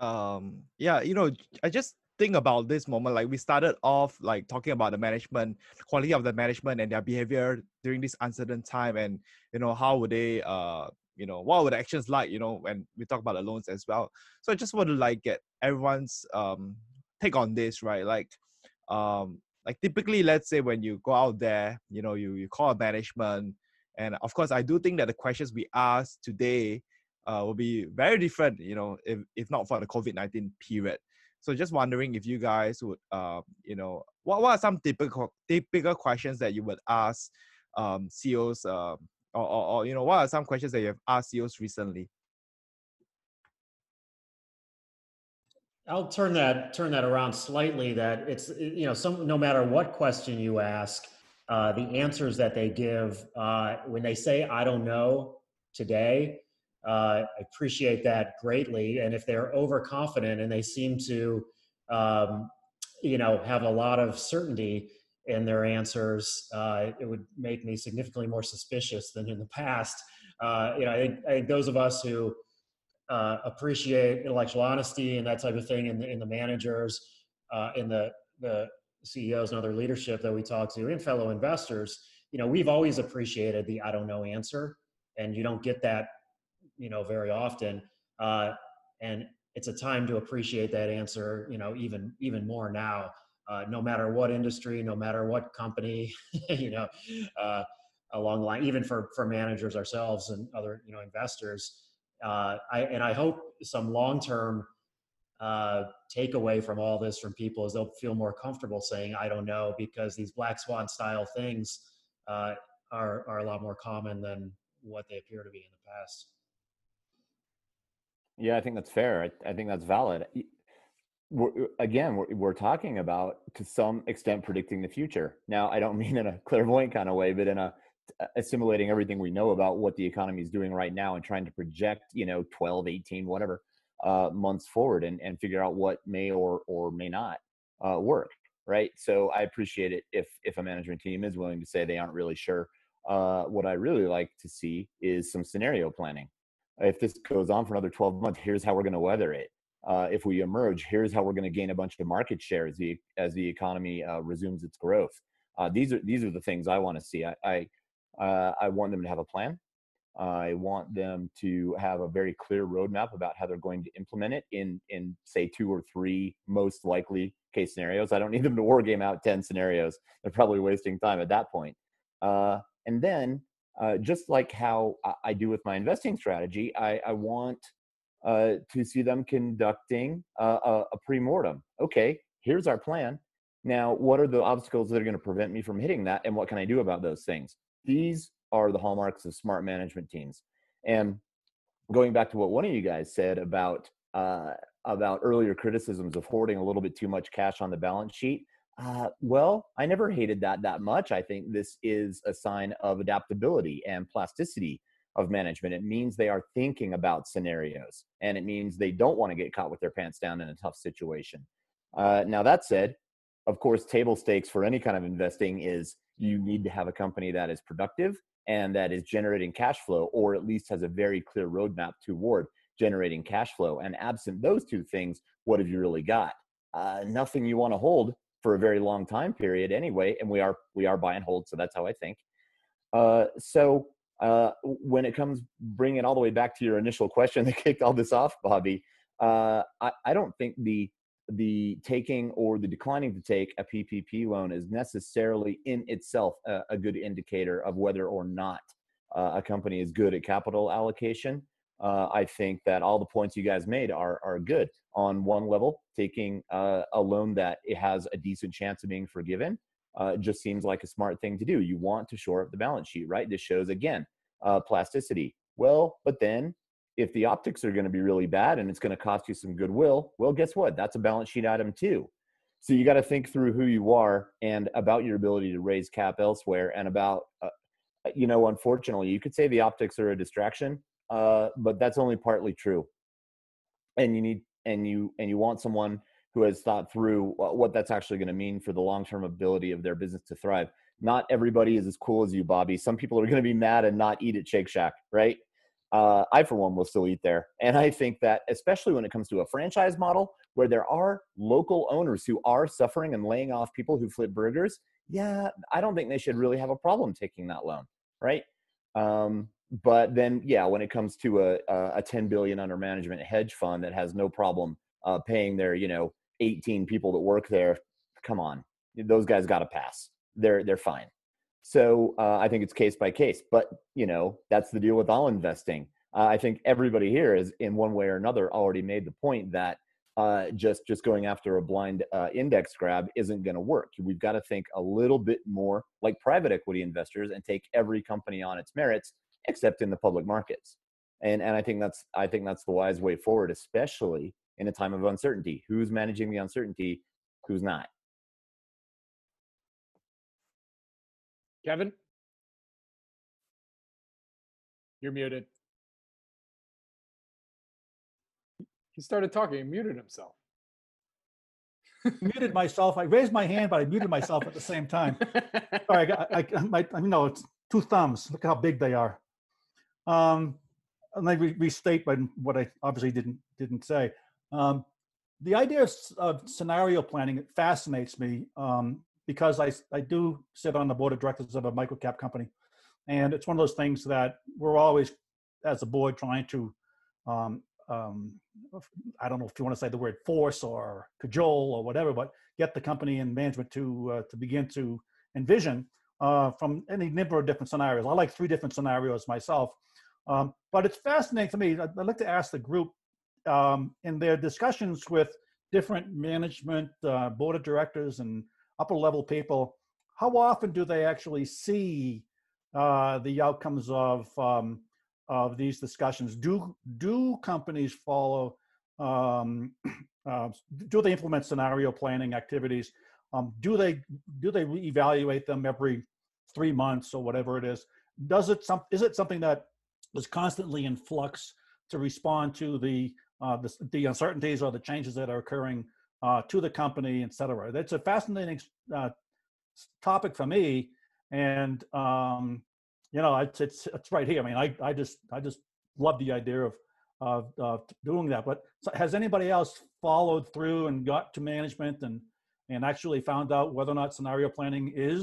Um, yeah, you know, I just think about this moment, like we started off like talking about the management, quality of the management and their behavior during this uncertain time. And, you know, how would they, uh, you know, what were the actions like, you know, when we talk about the loans as well. So I just want to like get everyone's um, take on this, right? Like, um, like typically, let's say when you go out there, you know, you, you call management. And of course, I do think that the questions we ask today Uh, will be very different, you know, if, if not for the COVID nineteen period. So just wondering if you guys would, uh, you know, what, what are some typical typical questions that you would ask um, C E Os uh, or, or, or, you know, what are some questions that you have asked C E Os recently? I'll turn that turn that around slightly, that it's, you know, some no matter what question you ask, uh, the answers that they give uh, when they say, I don't know today, Uh, I appreciate that greatly. And if they're overconfident and they seem to, um, you know, have a lot of certainty in their answers, uh, it would make me significantly more suspicious than in the past. Uh, you know, I think, I think those of us who uh, appreciate intellectual honesty and that type of thing in the, in the managers, uh, in the, the C E Os and other leadership that we talk to and fellow investors, you know, we've always appreciated the I don't know answer, and you don't get that, you know, very often. Uh, and it's a time to appreciate that answer, you know, even, even more now, uh, no matter what industry, no matter what company, you know, uh, along the line, even for, for managers ourselves and other, you know, investors. Uh, I, and I hope some long-term uh, takeaway from all this from people is they'll feel more comfortable saying, I don't know, because these black swan style things uh, are, are a lot more common than what they appear to be in the past. Yeah, I think that's fair. I, I think that's valid. We're, again, we're, we're talking about, to some extent, predicting the future. Now, I don't mean in a clairvoyant kind of way, but in a assimilating everything we know about what the economy is doing right now and trying to project, you know, twelve, eighteen, whatever, uh, months forward and, and figure out what may or, or may not uh, work, right? So I appreciate it if, if a management team is willing to say they aren't really sure. Uh, what I really like to see is some scenario planning. If this goes on for another twelve months, here's how we're going to weather it. Uh, if we emerge, here's how we're going to gain a bunch of market share as the, as the economy uh, resumes its growth. Uh, these are these are the things I want to see. I I, uh, I want them to have a plan. Uh, I want them to have a very clear roadmap about how they're going to implement it in, in say, two or three most likely case scenarios. I don't need them to war game out ten scenarios. They're probably wasting time at that point. Uh, and then... Uh, just like how I do with my investing strategy, I, I want uh, to see them conducting uh, a, a pre-mortem. Okay, here's our plan. Now, what are the obstacles that are going to prevent me from hitting that, and what can I do about those things? These are the hallmarks of smart management teams. And going back to what one of you guys said about uh, about earlier criticisms of hoarding a little bit too much cash on the balance sheet, Uh, well, I never hated that that much. I think this is a sign of adaptability and plasticity of management. It means they are thinking about scenarios, and it means they don't want to get caught with their pants down in a tough situation. Uh, now, that said, of course, table stakes for any kind of investing is you need to have a company that is productive and that is generating cash flow, or at least has a very clear roadmap toward generating cash flow. And absent those two things, what have you really got? Uh, nothing you want to hold for a very long time period anyway, and we are we are buy and hold, so that's how I think. Uh, so uh, when it comes, bring it all the way back to your initial question that kicked all this off, Bobby, uh, I, I don't think the the taking or the declining to take a P P P loan is necessarily in itself a, a good indicator of whether or not uh, a company is good at capital allocation. Uh, I think that all the points you guys made are are good. On one level, taking uh, a loan that it has a decent chance of being forgiven uh, it just seems like a smart thing to do. You want to shore up the balance sheet, right? This shows, again, uh, plasticity. Well, but then if the optics are going to be really bad and it's going to cost you some goodwill, well, guess what? That's a balance sheet item too. So you got to think through who you are and about your ability to raise cap elsewhere and about, uh, you know, unfortunately, you could say the optics are a distraction, uh, but that's only partly true. And you need, and you, and you want someone who has thought through what that's actually going to mean for the long-term ability of their business to thrive. Not everybody is as cool as you, Bobby. Some people are going to be mad and not eat at Shake Shack, right? Uh, I, for one, will still eat there. And I think that, especially when it comes to a franchise model where there are local owners who are suffering and laying off people who flip burgers, yeah, I don't think they should really have a problem taking that loan, right? Um, but then, yeah, when it comes to a, a ten billion dollars under management hedge fund that has no problem uh, paying their, you know, eighteen people that work there, come on, those guys got to pass. They're they're fine. So uh, I think it's case by case, but you know, that's the deal with all investing. Uh, I think everybody here is in one way or another already made the point that uh, just, just going after a blind uh, index grab isn't going to work. We've got to think a little bit more like private equity investors and take every company on its merits, except in the public markets. And and I think that's I think that's the wise way forward, especially in a time of uncertainty. Who's managing the uncertainty? Who's not? Kevin? You're muted. He started talking and muted himself. Muted myself. I raised my hand, but I muted myself at the same time. Sorry, I, I, my, I know it's two thumbs. Look how big they are. Um, and let me restate what I obviously didn't didn't say. Um, the idea of, of scenario planning fascinates me um, because I, I do sit on the board of directors of a microcap company. And it's one of those things that we're always, as a board, trying to, um, um, I don't know if you want to say the word force or cajole or whatever, but get the company and management to uh, to begin to envision uh, from any number of different scenarios. I like three different scenarios myself. Um, but it's fascinating to me. I'd, I'd like to ask the group, Um, in their discussions with different management, uh, board of directors and upper level people, how often do they actually see uh, the outcomes of um, of these discussions? Do do companies follow, um, uh, do they implement scenario planning activities? Um, do they do they reevaluate them every three months or whatever it is? Does it some, is it something that is constantly in flux to respond to the Uh, the, the uncertainties or the changes that are occurring uh, to the company, et cetera? That's a fascinating uh, topic for me, and um, you know, it's, it's it's right here. I mean, I I just I just love the idea of of, of doing that. But has anybody else followed through and got to management and and actually found out whether or not scenario planning is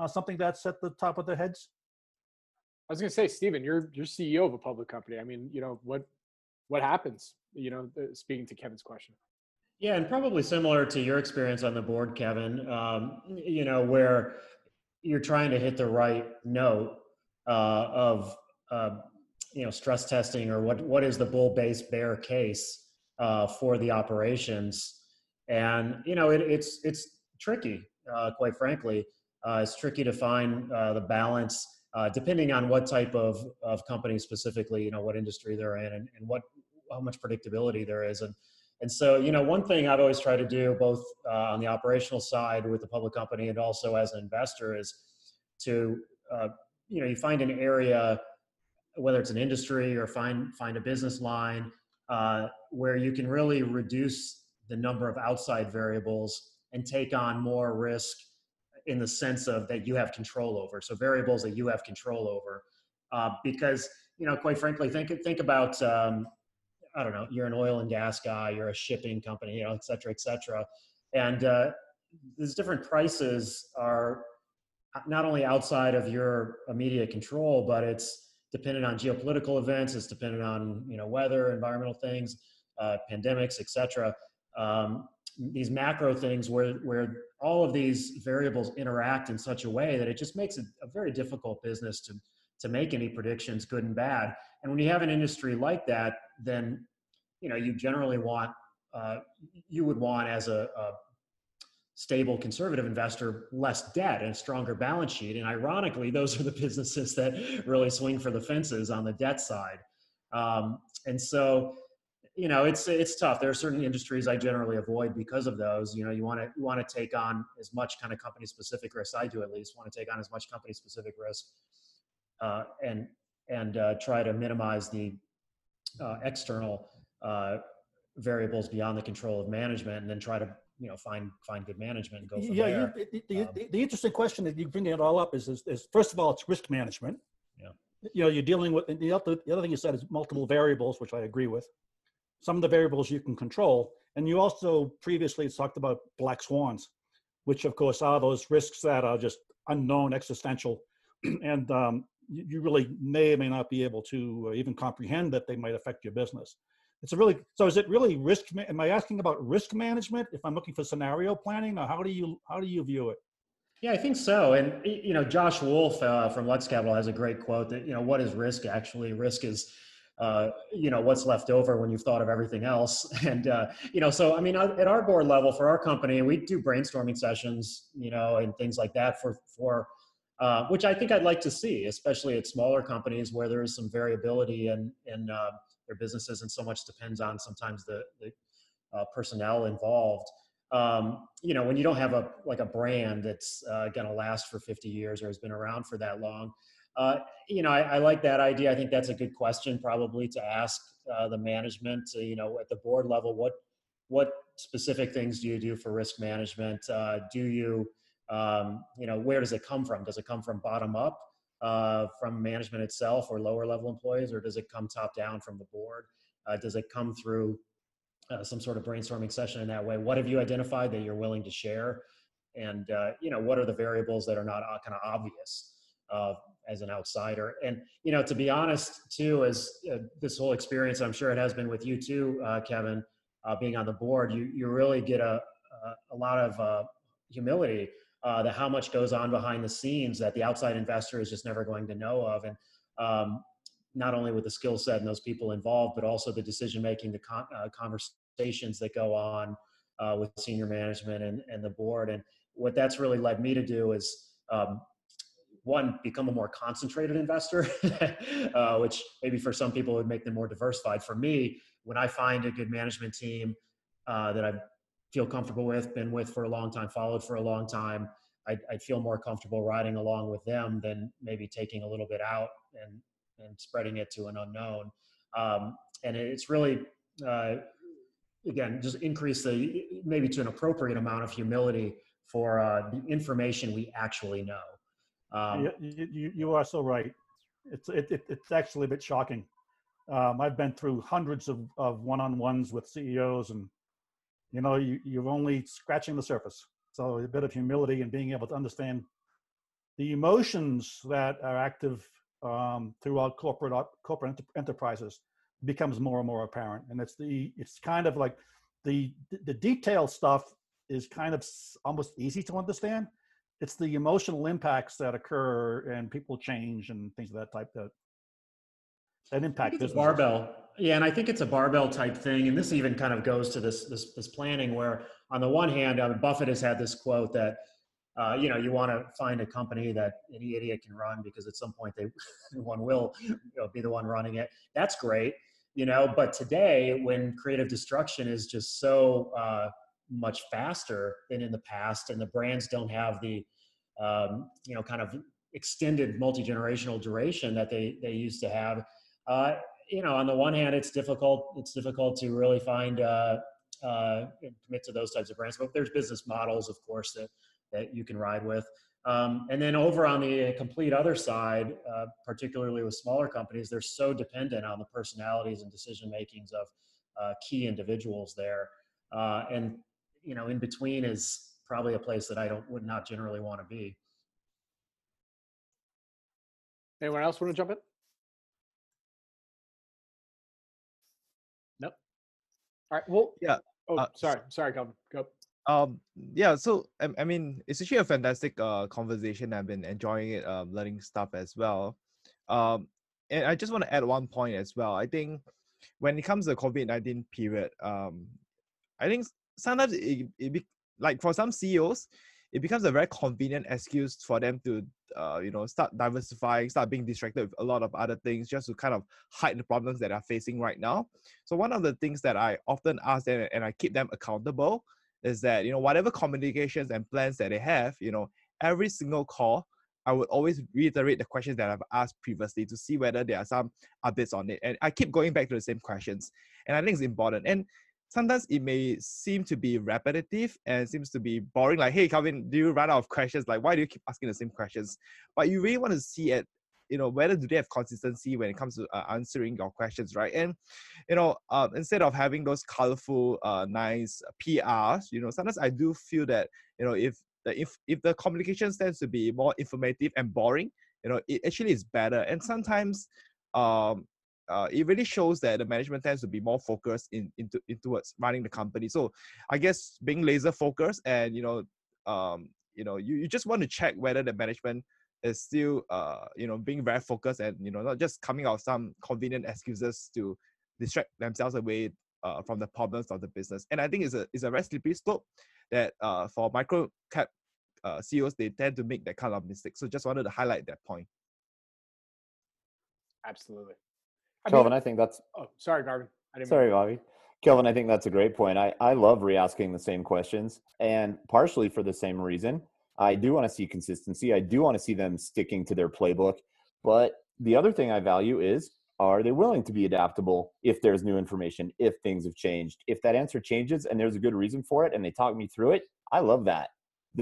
uh, something that's at the top of their heads? I was going to say, Stephen, you're you're C E O of a public company. I mean, you know what. What happens, you know, speaking to Kevin's question? Yeah, and probably similar to your experience on the board, Kevin, um, you know, where you're trying to hit the right note uh, of, uh, you know, stress testing or what what is the bull base bear case uh, for the operations. And, you know, it, it's, it's tricky, uh, quite frankly. Uh, it's tricky to find uh, the balance Uh, depending on what type of, of company specifically, you know, what industry they're in and, and what, how much predictability there is. And, and so, you know, one thing I've always tried to do both uh, on the operational side with the public company and also as an investor is to, uh, you know, you find an area, whether it's an industry or find, find a business line uh, where you can really reduce the number of outside variables and take on more risk in the sense of that you have control over. So variables that you have control over, uh, because, you know, quite frankly, think, think about, um, I don't know, you're an oil and gas guy, you're a shipping company, you know, et cetera, et cetera. And uh, these different prices are not only outside of your immediate control, but it's dependent on geopolitical events. It's dependent on, you know, weather, environmental things, uh, pandemics, et cetera. Um, these macro things where, where all of these variables interact in such a way that it just makes it a very difficult business to, to make any predictions, good and bad. And when you have an industry like that, then, you know, you generally want, uh, you would want as a, a stable conservative investor, less debt and a stronger balance sheet. And ironically, those are the businesses that really swing for the fences on the debt side. Um, and so, you know, it's it's tough. There are certain industries I generally avoid because of those. You know, you want to you want to take on as much kind of company specific risk. I do at least want to take on as much company specific risk, uh, and and uh, try to minimize the uh, external uh, variables beyond the control of management, and then try to you know find find good management and go from yeah, there. Yeah, the, um, the, the interesting question that you bring it all up is, is is first of all, it's risk management. Yeah, you know, you're dealing with and the other the other thing you said is multiple variables, which I agree with. Some of the variables you can control. And you also previously talked about black swans, which of course are those risks that are just unknown, existential, and um, you really may or may not be able to even comprehend that they might affect your business. It's a really, so is it really risk, am I asking about risk management if I'm looking for scenario planning, or how do you, how do you view it? Yeah, I think so. And, you know, Josh Wolf uh, from Lutz Capital has a great quote that, you know, what is risk actually? Risk is, Uh, you know, what's left over when you've thought of everything else. And, uh, you know, so, I mean, at our board level for our company, we do brainstorming sessions, you know, and things like that for, for uh, which I think I'd like to see, especially at smaller companies where there is some variability in, in uh, their businesses and so much depends on sometimes the, the uh, personnel involved. Um, you know, when you don't have a, like a brand that's uh, going to last for fifty years or has been around for that long, Uh, you know, I, I like that idea. I think that's a good question probably to ask uh, the management, uh, you know, at the board level, what what specific things do you do for risk management? Uh, do you, um, you know, where does it come from? Does it come from bottom up uh, from management itself or lower level employees, or does it come top down from the board? Uh, does it come through uh, some sort of brainstorming session in that way? What have you identified that you're willing to share? And, uh, you know, what are the variables that are not kind of obvious Uh, as an outsider? And, you know, to be honest too, as uh, this whole experience, I'm sure it has been with you too, uh, Kevin, uh, being on the board, you, you really get a, a, a lot of uh, humility uh, that how much goes on behind the scenes that the outside investor is just never going to know of. And um, not only with the skill set and those people involved, but also the decision-making, the con uh, conversations that go on uh, with senior management and, and the board. And what that's really led me to do is, um, one, become a more concentrated investor, uh, which maybe for some people would make them more diversified. For me, when I find a good management team uh, that I feel comfortable with, been with for a long time, followed for a long time, I, I feel more comfortable riding along with them than maybe taking a little bit out and, and spreading it to an unknown. Um, and it's really, uh, again, just increase the, maybe to an appropriate amount of humility for uh, the information we actually know. Um, you, you, you are so right. It's, it, it, it's actually a bit shocking. Um, I've been through hundreds of, of one-on-ones with C E Os, and, you know, you, you're only scratching the surface. So a bit of humility and being able to understand the emotions that are active um, throughout corporate, corporate enterprises becomes more and more apparent. And it's, the, it's kind of like the, the detailed stuff is kind of almost easy to understand. It's the emotional impacts that occur and people change and things of that type that, that impact businesses. Barbell. Yeah. And I think it's a barbell type thing. And this even kind of goes to this, this, this planning where on the one hand, I mean, Buffett has had this quote that, uh, you know, you want to find a company that any idiot can run because at some point they, one will you know, be the one running it. That's great. You know, but today when creative destruction is just so, uh, much faster than in the past, and the brands don't have the um, you know kind of extended multi-generational duration that they they used to have. Uh, you know, on the one hand, it's difficult it's difficult to really find uh, uh, and commit to those types of brands, but there's business models, of course, that that you can ride with. Um, and then over on the complete other side, uh, particularly with smaller companies, they're so dependent on the personalities and decision makings of uh, key individuals there, uh, and you know, in between is probably a place that I don't would not generally want to be. Anyone else want to jump in? Nope. All right. Well, yeah. Oh, uh, sorry. Sorry, Calvin. Go. Um, yeah. So, I, I mean, it's actually a fantastic uh, conversation. I've been enjoying it, um, learning stuff as well. Um, and I just want to add one point as well. I think when it comes to the COVID nineteen period, um, I think sometimes it, it like for some C E Os, it becomes a very convenient excuse for them to, uh, you know, start diversifying, start being distracted with a lot of other things just to kind of hide the problems that they're facing right now. So one of the things that I often ask them and I keep them accountable is that, you know, whatever communications and plans that they have, you know, every single call, I would always reiterate the questions that I've asked previously to see whether there are some updates on it. And I keep going back to the same questions. And I think it's important. And sometimes it may seem to be repetitive and seems to be boring. Like, hey, Kelvin, do you run out of questions? Like, why do you keep asking the same questions? But you really want to see at, you know, whether do they have consistency when it comes to uh, answering your questions, right? And, you know, uh, instead of having those colorful, uh, nice P Rs, you know, sometimes I do feel that, you know, if, If, if the communication tends to be more informative and boring, you know, it actually is better. And sometimes um, uh, it really shows that the management tends to be more focused in, into, into what's running the company. So I guess being laser focused and, you know, um, you know, you, you just want to check whether the management is still, uh, you know, being very focused and, you know, not just coming out some convenient excuses to distract themselves away Uh, from the problems of the business. And I think it's a it's a very slippery slope that uh, for micro cap uh, C E Os, they tend to make that kind of mistake. So just wanted to highlight that point. Absolutely. I Kelvin, mean, I think that's... Oh, sorry, Garvin. I didn't sorry, Bobby. Kelvin, I think that's a great point. I, I love re-asking the same questions, and partially for the same reason. I do want to see consistency. I do want to see them sticking to their playbook. But the other thing I value is, are they willing to be adaptable if there's new information, if things have changed, if that answer changes and there's a good reason for it and they talk me through it? I love that.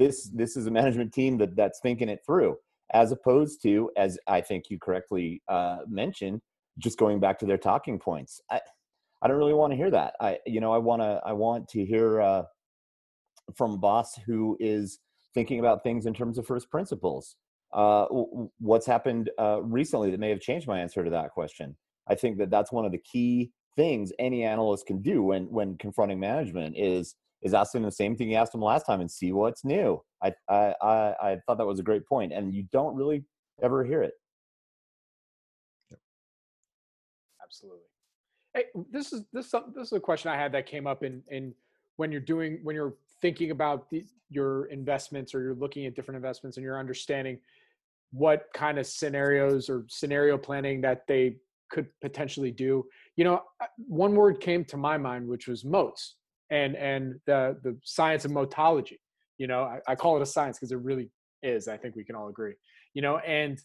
This this is a management team that, that's thinking it through, as opposed to, as I think you correctly uh, mentioned, just going back to their talking points. I, I don't really want to hear that. I you know I want to I want to hear uh, from a boss who is thinking about things in terms of first principles. Uh, what's happened uh, recently that may have changed my answer to that question. I think that that's one of the key things any analyst can do when when confronting management is is ask them the same thing you asked them last time and see what's new. I I I, I thought that was a great point, and you don't really ever hear it. Yep. Absolutely. Hey, this is this this is a question I had that came up in in when you're doing when you're thinking about the, your investments, or you're looking at different investments, and you're understanding what kind of scenarios or scenario planning that they could potentially do. You know, one word came to my mind, which was moats and, and the, the science of motology. You know, I, I call it a science because it really is. I think we can all agree, you know, and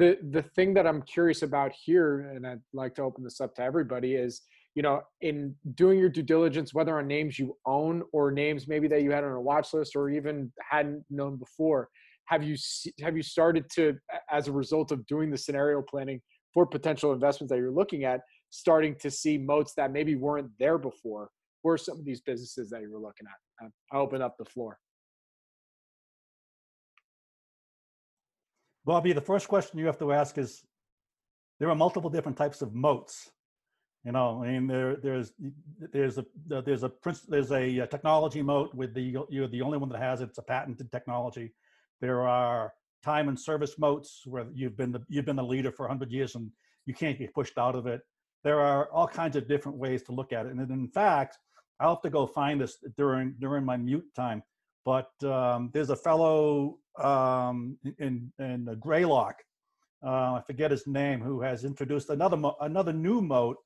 the, the thing that I'm curious about here, and I'd like to open this up to everybody, is, you know, in doing your due diligence, whether on names you own or names maybe that you had on a watch list or even hadn't known before, have you have you started to, as a result of doing the scenario planning for potential investments that you're looking at, starting to see moats that maybe weren't there before for some of these businesses that you were looking at? I'll open up the floor. Bobby, the first question you have to ask is, there are multiple different types of moats. You know, I mean, there, there's, there's a, there's a, there's a technology moat with the, you're the only one that has it. It's a patented technology. There are time and service moats where you've been the, you've been the leader for a hundred years and you can't get pushed out of it. There are all kinds of different ways to look at it. And in fact, I'll have to go find this during, during my mute time, but um, there's a fellow um, in, in Greylock, uh, I forget his name, who has introduced another, mo- another new moat,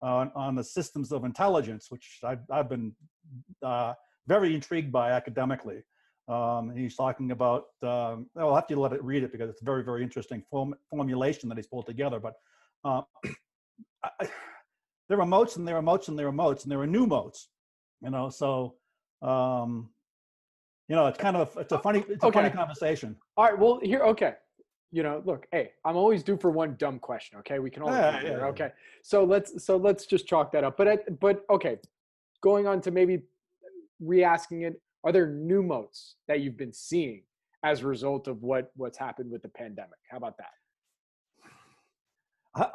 On, on the systems of intelligence, which I've, I've been uh, very intrigued by academically. Um, he's talking about, um, I'll have to let it read it because it's a very, very interesting form, formulation that he's pulled together. But uh, I, there are moats and there are moats and there are moats and there are new moats, you know, so, um, you know, it's kind of, it's a funny, it's okay. a funny conversation. All right, well, here, okay. You know, look, hey, I'm always due for one dumb question. Okay, we can all. Yeah, yeah, okay, yeah. so let's so let's just chalk that up. But I, but okay, going on to maybe re-asking it. Are there new moats that you've been seeing as a result of what what's happened with the pandemic? How about that?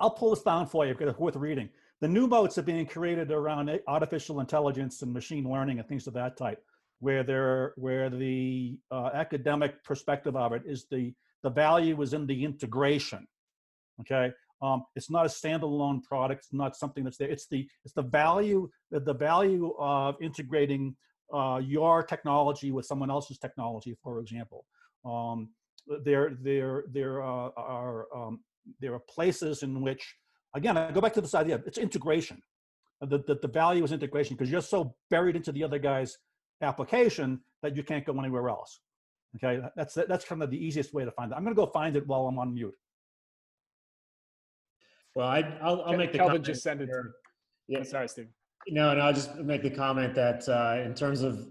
I'll pull this down for you because it's worth reading. The new moats are being created around artificial intelligence and machine learning and things of that type, where there where the uh, academic perspective of it is the The value is in the integration, okay? Um, it's not a standalone product. It's not something that's there. It's the it's the value the value of integrating uh, your technology with someone else's technology, for example. Um, there, there, there uh, are um, there are places in which, again, I go back to this idea. It's integration. The, the, the value is integration, because you're so buried into the other guy's application that you can't go anywhere else. Okay, that's that's kind of the easiest way to find it. I'm going to go find it while I'm on mute. Well, I, I'll, I'll make the Kelvin comment. Just send it to me. Yeah, oh, sorry, Steve. No, no, I'll just make the comment that uh, in terms of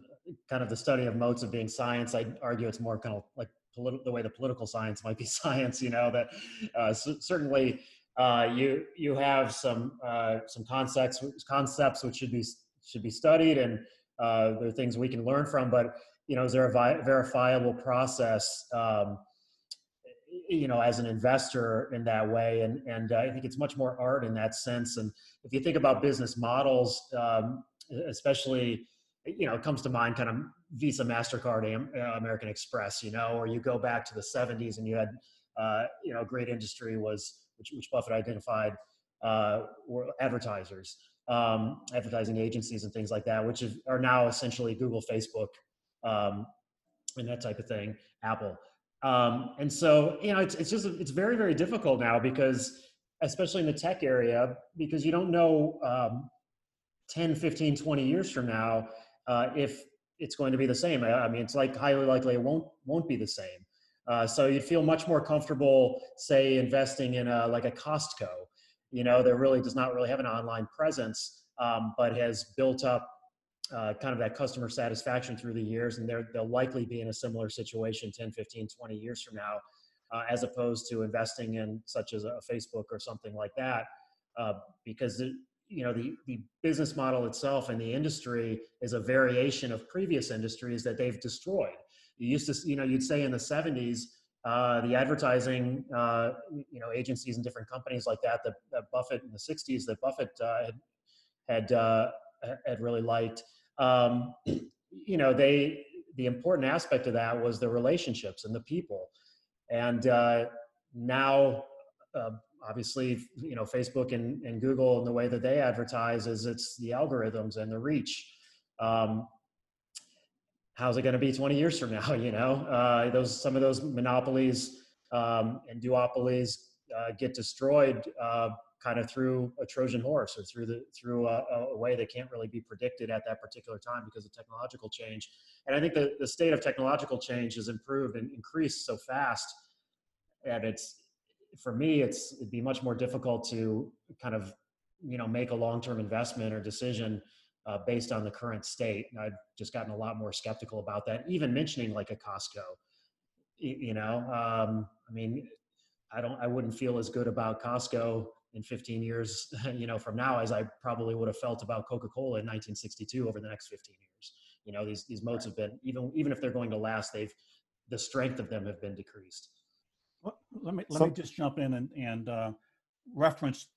kind of the study of moats of being science, I'd argue it's more kind of like politi- the way the political science might be science, you know, that uh, c- certainly uh, you you have some uh, some concepts concepts which should be should be studied, and uh, there are things we can learn from, but, you know, is there a vi- verifiable process um, you know, as an investor in that way. And, and uh, I think it's much more art in that sense. And if you think about business models, um, especially, you know, it comes to mind kind of Visa, MasterCard, Am- uh, American Express, you know, or you go back to the seventies and you had, uh, you know, great industry was, which, which Buffett identified, uh, were advertisers, um, advertising agencies and things like that, which is, are now essentially Google, Facebook, um, and that type of thing, Apple. Um, and so, you know, it's, it's just, it's very, very difficult now because, especially in the tech area, because you don't know, um, ten, fifteen, twenty years from now, uh, if it's going to be the same. I, I mean, it's like highly likely it won't, won't be the same. Uh, so you'd feel much more comfortable, say, investing in a, like a Costco, you know, that really does not really have an online presence, um, but has built up, Uh, kind of that customer satisfaction through the years, and they're, they'll likely be in a similar situation ten, fifteen, twenty years from now, uh, as opposed to investing in such as a Facebook or something like that, uh, because the, you know, the, the business model itself and the industry is a variation of previous industries that they've destroyed. You used to, you know, you'd say in the seventies, uh, the advertising, uh, you know, agencies and different companies like that, that, that Buffett in the sixties, that Buffett uh, had had, uh, had really liked. Um, you know, they, the important aspect of that was the relationships and the people. And, uh, now, uh, obviously, you know, Facebook and, and Google and the way that they advertise is it's the algorithms and the reach. Um, how's it going to be twenty years from now? You know, uh, those, some of those monopolies, um, and duopolies, uh, get destroyed, uh, kind of through a Trojan horse or through the through a, a way that can't really be predicted at that particular time because of technological change. And I think the, the state of technological change has improved and increased so fast that it's, for me, it's it'd be much more difficult to kind of, you know, make a long-term investment or decision uh, based on the current state. And I've just gotten a lot more skeptical about that, even mentioning like a Costco, you know, um, I mean, I don't, I wouldn't feel as good about Costco in fifteen years, you know, from now, as I probably would have felt about Coca-Cola in nineteen sixty-two over the next fifteen years. You know, these these moats have been, even even if they're going to last, they've, the strength of them have been decreased. Well, let me let so, me just jump in and, and uh, reference,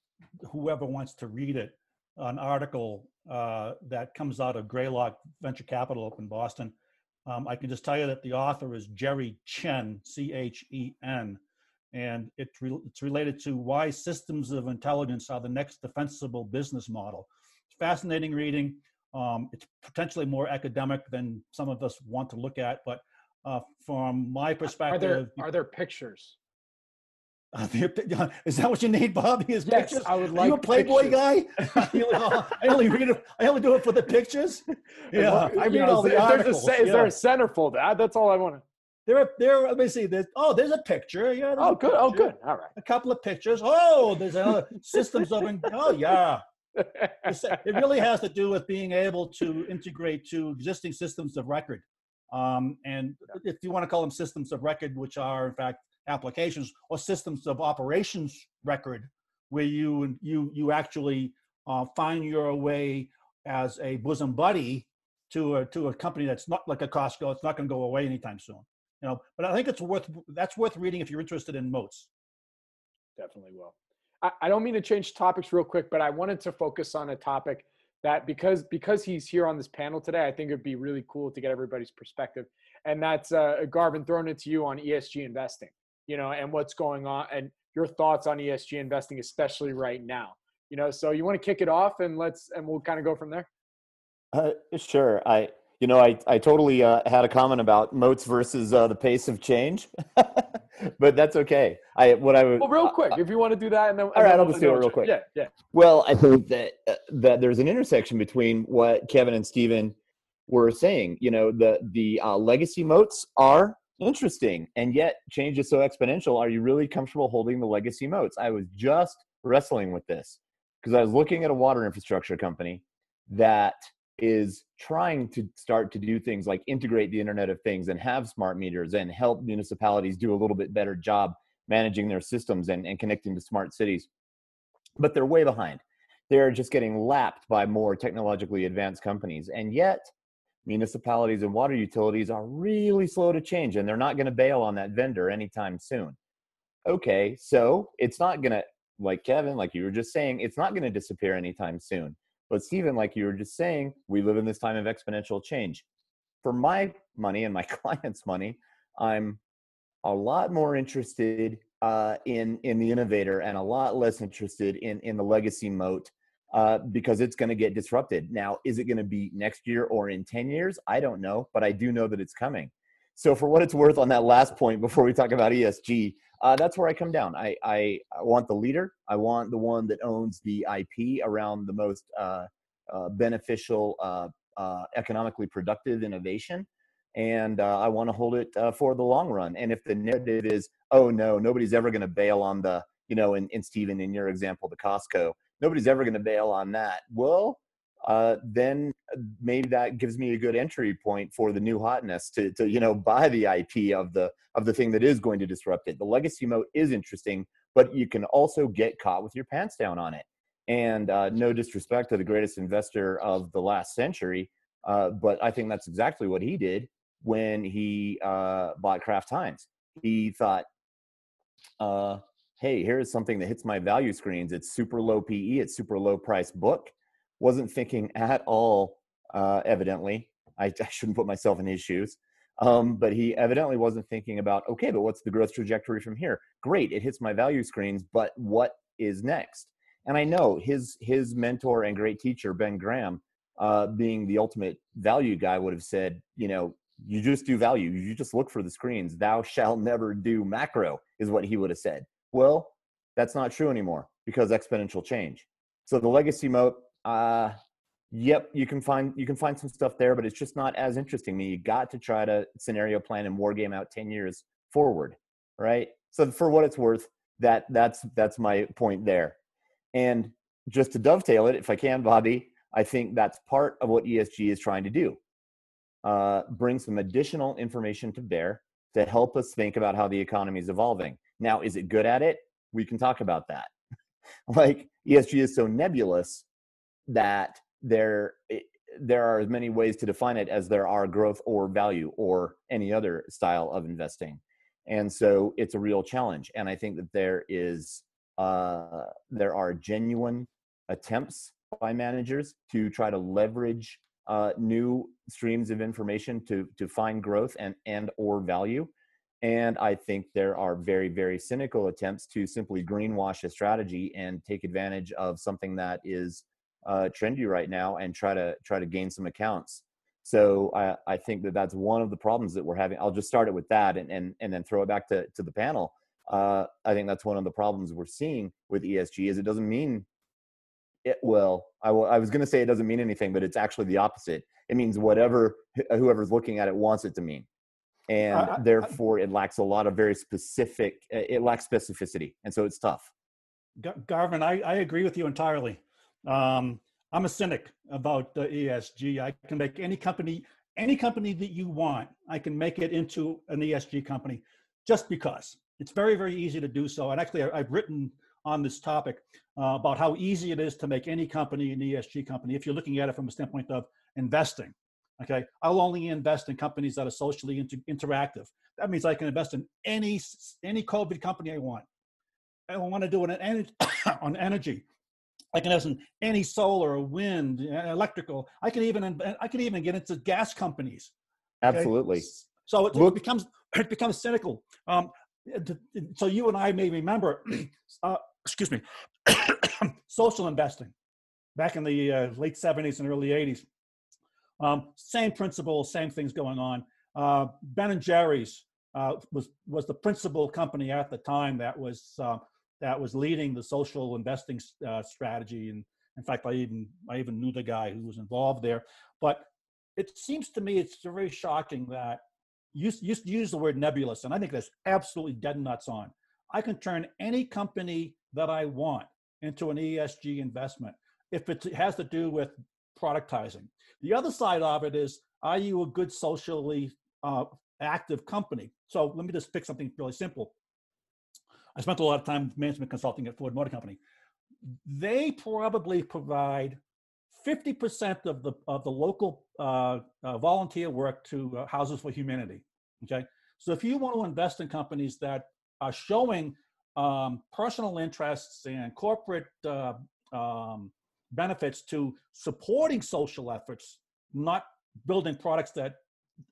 whoever wants to read it, an article uh, that comes out of Greylock Venture Capital up in Boston. Um, I can just tell you that the author is Jerry Chen, C H E N. And it's, re- it's related to why systems of intelligence are the next defensible business model. It's fascinating reading. Um, it's potentially more academic than some of us want to look at, but uh, from my perspective, are there, are there pictures? Are there, is that what you need, Bobby? Is yes, pictures? I would like. Are you a Playboy guy? I only read it. I only do it for the pictures. Yeah, I read you know, all the articles. A, is yeah. there a centerfold? That's all I want to. There, there. Let me see. There's, oh, there's a picture. Yeah. Oh, good. Picture. Oh, good. All right. A couple of pictures. Oh, there's another systems of. Oh, yeah. It really has to do with being able to integrate two existing systems of record, um, and if you want to call them systems of record, which are in fact applications, or systems of operations record, where you you you actually uh, find your way as a bosom buddy to a, to a company that's not like a Costco. It's not going to go away anytime soon. You know, but I think it's worth that's worth reading if you're interested in moats. Definitely will. I, I don't mean to change topics real quick, but I wanted to focus on a topic that because because he's here on this panel today, I think it'd be really cool to get everybody's perspective. And that's uh, Garvin, throwing it to you on E S G investing, you know, and what's going on and your thoughts on E S G investing, especially right now. You know, so you want to kick it off and let's and we'll kind of go from there. Uh, sure. I You know, I, I totally uh, had a comment about moats versus uh, the pace of change, but that's okay. I what I would well, real quick, uh, if you want to do that, and then all right, I'll just do it real quick. Yeah, yeah. Well, I think that uh, that there's an intersection between what Kevin and Stephen were saying. You know, the the uh, legacy moats are interesting, and yet change is so exponential. Are you really comfortable holding the legacy moats? I was just wrestling with this because I was looking at a water infrastructure company that is trying to start to do things like integrate the Internet of Things and have smart meters and help municipalities do a little bit better job managing their systems and, and connecting to smart cities. But they're way behind. They're just getting lapped by more technologically advanced companies. And yet municipalities and water utilities are really slow to change, and they're not going to bail on that vendor anytime soon. Okay, so it's not going to, like Kevin, like you were just saying, it's not going to disappear anytime soon. But Stephen, like you were just saying, we live in this time of exponential change. For my money and my clients' money, I'm a lot more interested uh, in, in the innovator and a lot less interested in, in the legacy moat uh, because it's going to get disrupted. Now, is it going to be next year or in ten years? I don't know, but I do know that it's coming. So for what it's worth on that last point before we talk about E S G, Uh, that's where I come down. I, I I want the leader. I want the one that owns the I P around the most uh, uh, beneficial, uh, uh, economically productive innovation. And uh, I want to hold it uh, for the long run. And if the narrative is, oh, no, nobody's ever going to bail on the, you know, in, in Stephen, in your example, the Costco, nobody's ever going to bail on that. Well, uh, then maybe that gives me a good entry point for the new hotness to, to, you know, buy the I P of the, of the thing that is going to disrupt it. The legacy moat is interesting, but you can also get caught with your pants down on it. And, uh, no disrespect to the greatest investor of the last century. Uh, but I think that's exactly what he did when he, uh, bought Kraft Heinz. He thought, uh, hey, here's something that hits my value screens. It's super low P E, it's super low price book. Wasn't thinking at all, uh, evidently. I, I shouldn't put myself in his shoes. Um, but he evidently wasn't thinking about, okay, but what's the growth trajectory from here? Great, it hits my value screens, but what is next? And I know his his mentor and great teacher, Ben Graham, uh, being the ultimate value guy, would have said, you know, you just do value. You just look for the screens. Thou shalt never do macro is what he would have said. Well, that's not true anymore because exponential change. So the legacy moat, Uh, yep, you can find, you can find some stuff there, but it's just not as interesting. I mean, you got to try to scenario plan and war game out ten years forward. Right. So for what it's worth, that that's, that's my point there. And just to dovetail it, if I can, Bobby, I think that's part of what E S G is trying to do. Uh, bring some additional information to bear to help us think about how the economy is evolving. Now, is it good at it? We can talk about that. Like E S G is so nebulous that there, there are as many ways to define it as there are growth or value or any other style of investing. And so it's a real challenge. And I think that there is, uh, there are genuine attempts by managers to try to leverage uh, new streams of information to, to find growth and, and or value. And I think there are very, very cynical attempts to simply greenwash a strategy and take advantage of something that is Uh, trendy right now and try to try to gain some accounts. So I, I think that that's one of the problems that we're having. I'll just start it with that and and, and then throw it back to, to the panel. Uh, I think that's one of the problems we're seeing with E S G is it doesn't mean it well. I, will, I was going to say it doesn't mean anything, but it's actually the opposite. It means whatever whoever's looking at it wants it to mean. And I, I, therefore it lacks a lot of very specific, it lacks specificity. And so it's tough. Garvin, I, I agree with you entirely. Um, I'm a cynic about uh, E S G. I can make any company, any company that you want, I can make it into an E S G company just because. It's very, very easy to do so. And actually, I, I've written on this topic uh, about how easy it is to make any company an E S G company if you're looking at it from a standpoint of investing. Okay, I'll only invest in companies that are socially inter- interactive. That means I can invest in any any COVID company I want. I want to do it on, ener- on energy. I can have any solar, wind, electrical. I can even I can even get into gas companies. Okay? Absolutely. So it, it becomes it becomes cynical. Um, so you and I may remember, uh, excuse me, social investing back in the uh, late seventies and early eighties. Um, same principle, same things going on. Uh, Ben and Jerry's uh, was was the principal company at the time that was uh, that was leading the social investing uh, strategy. And in fact, I even I even knew the guy who was involved there. But it seems to me it's very shocking that you you use the word nebulous, and I think that's absolutely dead nuts on. I can turn any company that I want into an E S G investment if it has to do with productizing. The other side of it is, are you a good socially uh, active company? So let me just pick something really simple. I spent a lot of time management consulting at Ford Motor Company. They probably provide fifty percent of the of the local uh, uh, volunteer work to uh, Houses for Humanity, okay? So if you want to invest in companies that are showing um, personal interests and corporate uh, um, benefits to supporting social efforts, not building products that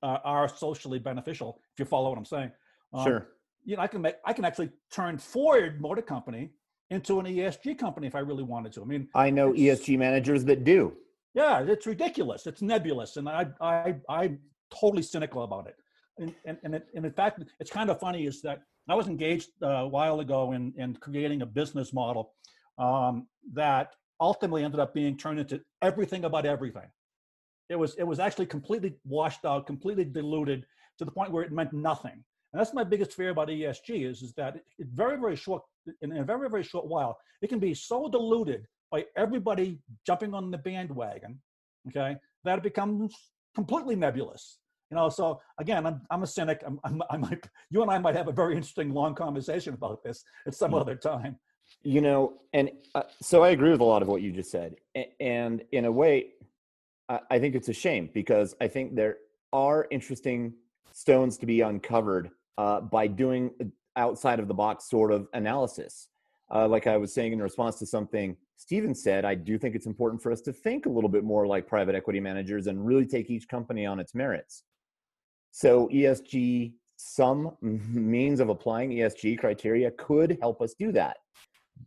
uh, are socially beneficial, if you follow what I'm saying. Um, sure. You know, I can make, I can actually turn Ford Motor Company into an E S G company if I really wanted to. I mean, I know E S G managers that do. Yeah, it's ridiculous. It's nebulous, and I, I, I'm totally cynical about it. And and and, it, and in fact, it's kind of funny is that I was engaged uh, a while ago in in creating a business model um, that ultimately ended up being turned into everything about everything. It was it was actually completely washed out, completely diluted to the point where it meant nothing. And that's my biggest fear about E S G is, is that it's very, very short, in a very, very short while, it can be so diluted by everybody jumping on the bandwagon, okay, that it becomes completely nebulous. You know, so again, I'm, I'm a cynic. I'm, I'm, I might, you and I might have a very interesting long conversation about this at some mm-hmm. other time. You know, and uh, so I agree with a lot of what you just said. A- and in a way, I-, I think it's a shame because I think there are interesting stones to be uncovered uh, by doing outside of the box sort of analysis. Uh, like I was saying in response to something Stephen said, I do think it's important for us to think a little bit more like private equity managers and really take each company on its merits. So E S G, some means of applying E S G criteria could help us do that.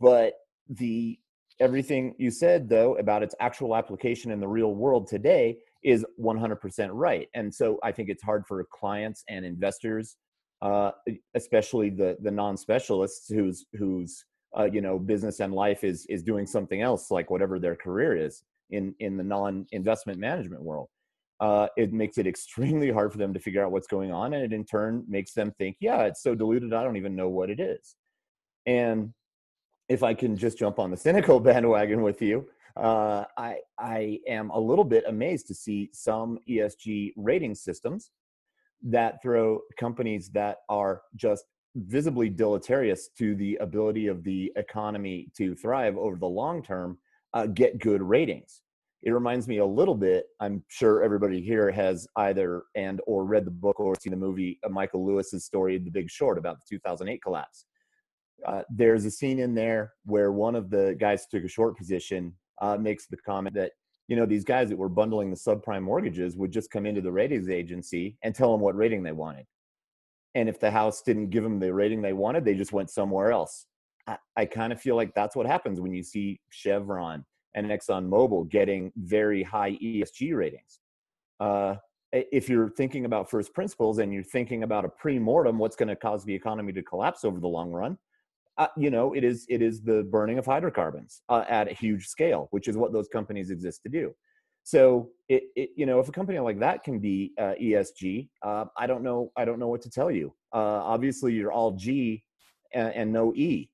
But the everything you said, though, about its actual application in the real world today is one hundred percent right. And so I think it's hard for clients and investors, uh, especially the the non-specialists whose whose uh, you know, business and life is is doing something else, like whatever their career is in in the non-investment management world. Uh, it makes it extremely hard for them to figure out what's going on, and it in turn makes them think, yeah, it's so diluted, I don't even know what it is. And if I can just jump on the cynical bandwagon with you, uh, I I am a little bit amazed to see some E S G rating systems that throw companies that are just visibly deleterious to the ability of the economy to thrive over the long term, uh, get good ratings. It reminds me a little bit, I'm sure everybody here has either and or read the book or seen the movie, uh, Michael Lewis's story, The Big Short, about the two thousand eight collapse. Uh, there's a scene in there where one of the guys who took a short position uh, makes the comment that, you know, these guys that were bundling the subprime mortgages would just come into the ratings agency and tell them what rating they wanted. And if the house didn't give them the rating they wanted, they just went somewhere else. I, I kind of feel like that's what happens when you see Chevron and ExxonMobil getting very high E S G ratings. Uh, if you're thinking about first principles and you're thinking about a pre-mortem, what's going to cause the economy to collapse over the long run, Uh, you know, it is it is the burning of hydrocarbons uh, at a huge scale, which is what those companies exist to do. So, it, it you know, if a company like that can be uh, E S G, uh, I don't know, I don't know what to tell you. Uh, obviously, you're all G and, and no E.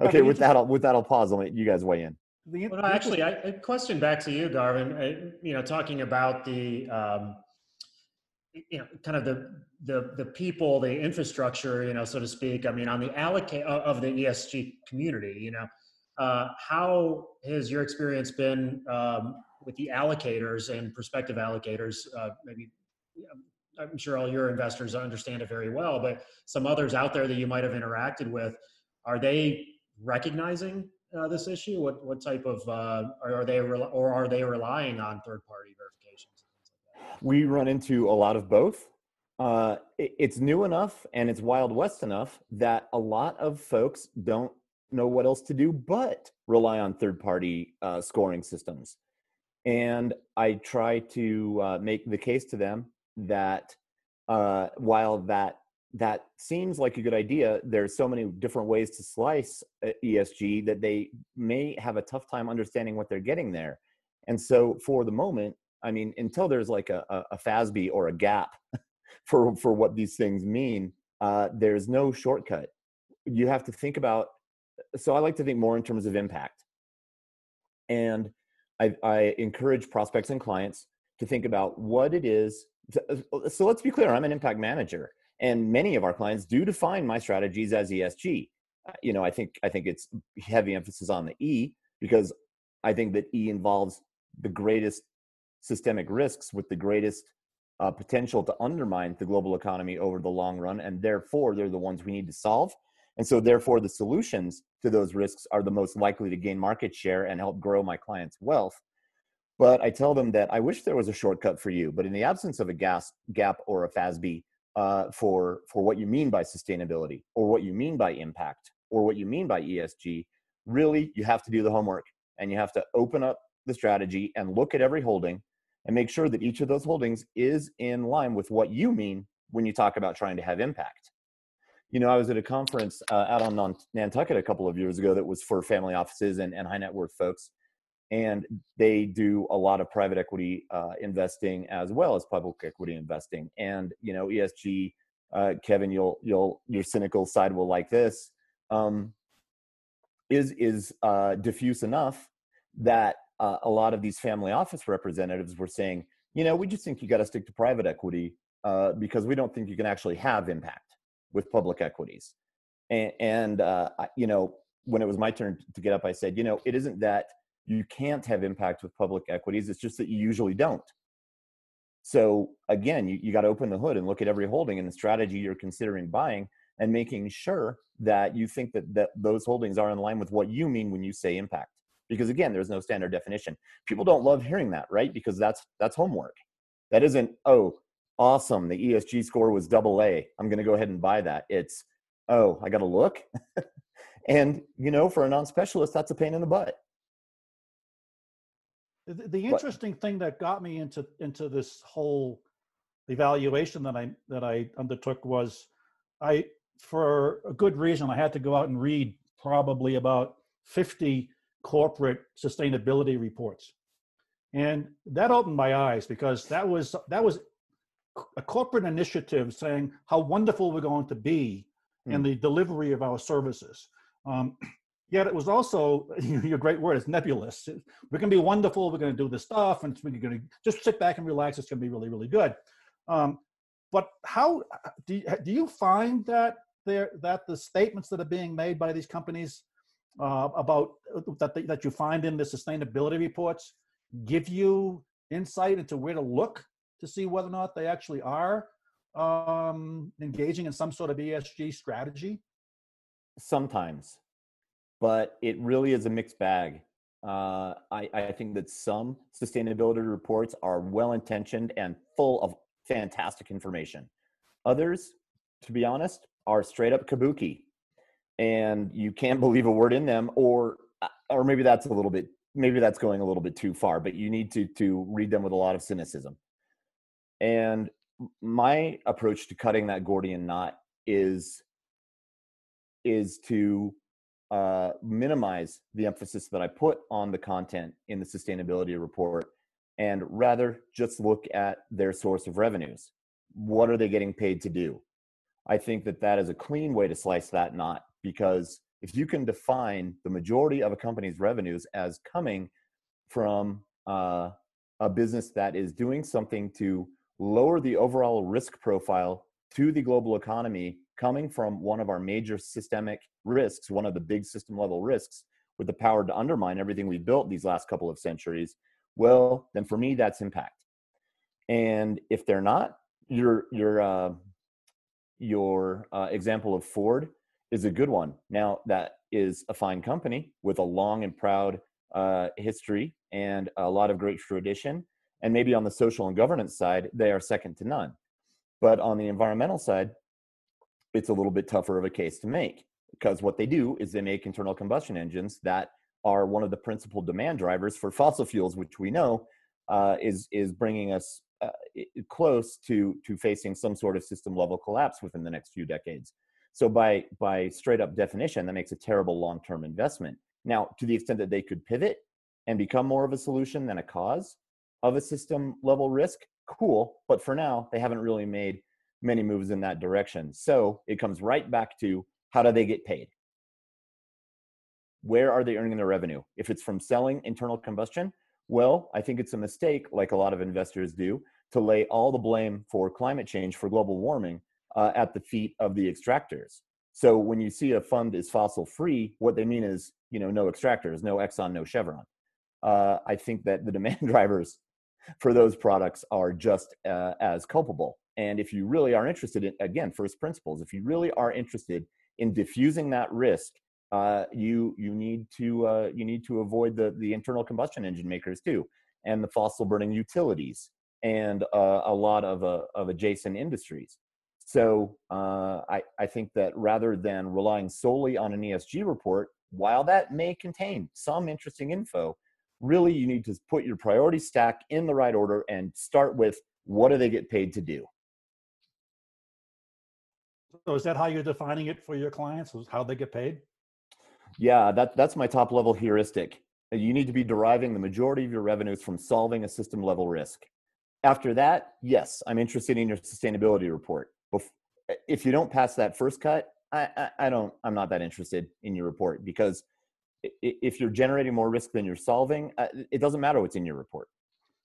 Okay, with that, I'll, with that, I'll pause. I'll let you guys weigh in. Well, no, actually, I, a question back to you, Garvin. I, you know, talking about the. Um, you know, kind of the, the, the people, the infrastructure, you know, so to speak, I mean, on the allocate of the E S G community, you know, uh, how has your experience been um, with the allocators and prospective allocators? Uh, maybe, I'm sure all your investors understand it very well, but some others out there that you might've interacted with, are they recognizing uh, this issue? What, what type of, uh, are they, re- or are they relying on third party verifications? We run into a lot of both. Uh, it, it's new enough and it's Wild West enough that a lot of folks don't know what else to do but rely on third-party uh, scoring systems. And I try to uh, make the case to them that uh, while that that seems like a good idea, there's so many different ways to slice E S G that they may have a tough time understanding what they're getting there. And so for the moment, I mean, until there's like a, a F A S B or a gap for, for what these things mean, uh, there's no shortcut. You have to think about, so I like to think more in terms of impact. And I, I encourage prospects and clients to think about what it is. To, so let's be clear, I'm an impact manager, and many of our clients do define my strategies as E S G. You know, I think I think it's heavy emphasis on the E, because I think that E involves the greatest systemic risks with the greatest uh, potential to undermine the global economy over the long run, and therefore they're the ones we need to solve. And so therefore the solutions to those risks are the most likely to gain market share and help grow my clients' wealth. But I tell them that I wish there was a shortcut for you, but in the absence of a gas, gap or a F A S B uh, for, for what you mean by sustainability or what you mean by impact or what you mean by E S G, really you have to do the homework, and you have to open up the strategy and look at every holding and make sure that each of those holdings is in line with what you mean when you talk about trying to have impact. You know, I was at a conference uh, out on Nantucket a couple of years ago that was for family offices and, and high net worth folks. And they do a lot of private equity uh, investing as well as public equity investing. And, you know, E S G, uh, Kevin, you'll, you'll, your cynical side will like this, um, is, is uh, diffuse enough that uh, a lot of these family office representatives were saying, you know, we just think you got to stick to private equity uh, because we don't think you can actually have impact with public equities. And, and uh, you know, when it was my turn to get up, I said, you know, it isn't that you can't have impact with public equities, it's just that you usually don't. So again, you, you gotta open the hood and look at every holding and the strategy you're considering buying and making sure that you think that, that those holdings are in line with what you mean when you say impact. Because again, there's no standard definition. People don't love hearing that, right? Because that's that's homework. That isn't, oh, awesome, the E S G score was double A, I'm going to go ahead and buy that. It's, oh, I got to look. And, you know, for a non-specialist, that's a pain in the butt. The, the interesting but, thing that got me into, into this whole evaluation that I, that I undertook was I, for a good reason, I had to go out and read probably about fifty corporate sustainability reports. And that opened my eyes, because that was, that was, a corporate initiative saying how wonderful we're going to be mm. in the delivery of our services. Um, yet it was also, your great word is nebulous. We're going to be wonderful. We're going to do this stuff, and we're going to just sit back and relax. It's going to be really, really good. Um, but how do you, do you find that there that the statements that are being made by these companies uh, about that they, that you find in the sustainability reports give you insight into where to look to see whether or not they actually are um, engaging in some sort of E S G strategy? Sometimes, but it really is a mixed bag. Uh, I, I think that some sustainability reports are well-intentioned and full of fantastic information. Others, to be honest, are straight up kabuki, and you can't believe a word in them, or, or maybe that's a little bit, maybe that's going a little bit too far, but you need to, to read them with a lot of cynicism. And my approach to cutting that Gordian knot is, is to uh, minimize the emphasis that I put on the content in the sustainability report, and rather just look at their source of revenues. What are they getting paid to do? I think that that is a clean way to slice that knot, because if you can define the majority of a company's revenues as coming from uh, a business that is doing something to lower the overall risk profile to the global economy coming from one of our major systemic risks, one of the big system level risks with the power to undermine everything we built these last couple of centuries, well, then for me, that's impact. And if they're not, your, your, uh, your uh, example of Ford is a good one. Now, that is a fine company with a long and proud uh, history and a lot of great tradition. And maybe on the social and governance side, they are second to none. But on the environmental side, it's a little bit tougher of a case to make, because what they do is they make internal combustion engines that are one of the principal demand drivers for fossil fuels, which we know uh, is, is bringing us uh, close to, to facing some sort of system level collapse within the next few decades. So by, by straight up definition, that makes a terrible long-term investment. Now, to the extent that they could pivot and become more of a solution than a cause of a system level risk, cool. But for now, they haven't really made many moves in that direction. So it comes right back to, how do they get paid? Where are they earning their revenue? If it's from selling internal combustion, well, I think it's a mistake, like a lot of investors do, to lay all the blame for climate change, for global warming, uh, at the feet of the extractors. So when you see a fund is fossil free, what they mean is, you know, no extractors, no Exxon, no Chevron. Uh, I think that the demand drivers for those products are just uh, as culpable. And if you really are interested in, again, first principles, if you really are interested in diffusing that risk, uh, you you need to uh, you need to avoid the the internal combustion engine makers too, and the fossil burning utilities, and uh, a lot of uh, of adjacent industries. So uh, I I think that rather than relying solely on an E S G report, while that may contain some interesting info, really you need to put your priority stack in the right order and start with, what do they get paid to do? So is that how you're defining it for your clients? How they get paid? Yeah, that, that's my top level heuristic. You need to be deriving the majority of your revenues from solving a system level risk. After that, yes, I'm interested in your sustainability report. If you don't pass that first cut, I, I, I don't, I'm not that interested in your report, because if you're generating more risk than you're solving, it doesn't matter what's in your report.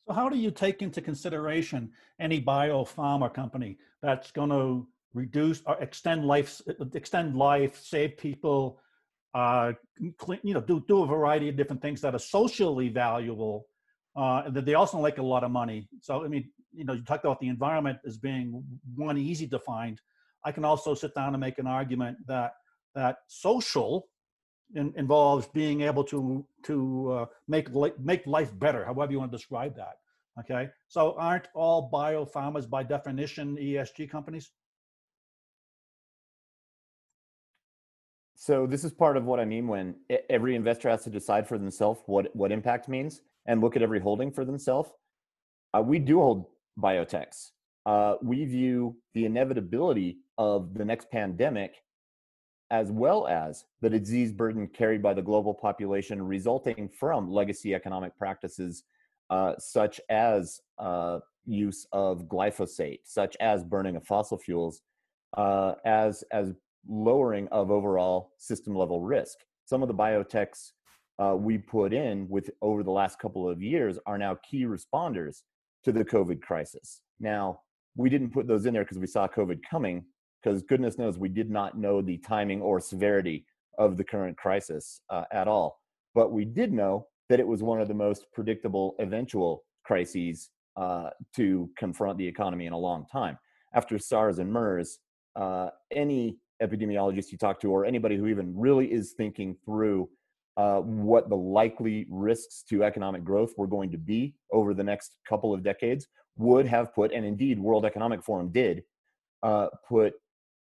So how do you take into consideration any biopharma company that's going to reduce or extend life, extend life, save people, uh, clean, you know, do, do a variety of different things that are socially valuable, uh, that they also make a lot of money. So, I mean, you know, you talked about the environment as being one easy to find. I can also sit down and make an argument that, that social in, involves being able to, to uh, make, li- make life better, however you want to describe that. Okay. So aren't all biopharmas by definition E S G companies? So this is part of what I mean when every investor has to decide for themselves what, what impact means and look at every holding for themselves. Uh, we do hold biotechs. Uh, we view the inevitability of the next pandemic as well as the disease burden carried by the global population resulting from legacy economic practices uh, such as uh, use of glyphosate, such as burning of fossil fuels, uh, as as lowering of overall system level risk. Some of the biotechs uh, we put in with over the last couple of years are now key responders to the COVID crisis. Now, we didn't put those in there because we saw COVID coming, because goodness knows we did not know the timing or severity of the current crisis uh, at all. But we did know that it was one of the most predictable eventual crises uh, to confront the economy in a long time. After SARS and MERS, uh, any epidemiologists you talk to, or anybody who even really is thinking through uh, what the likely risks to economic growth were going to be over the next couple of decades, would have put, and indeed World Economic Forum did, uh, put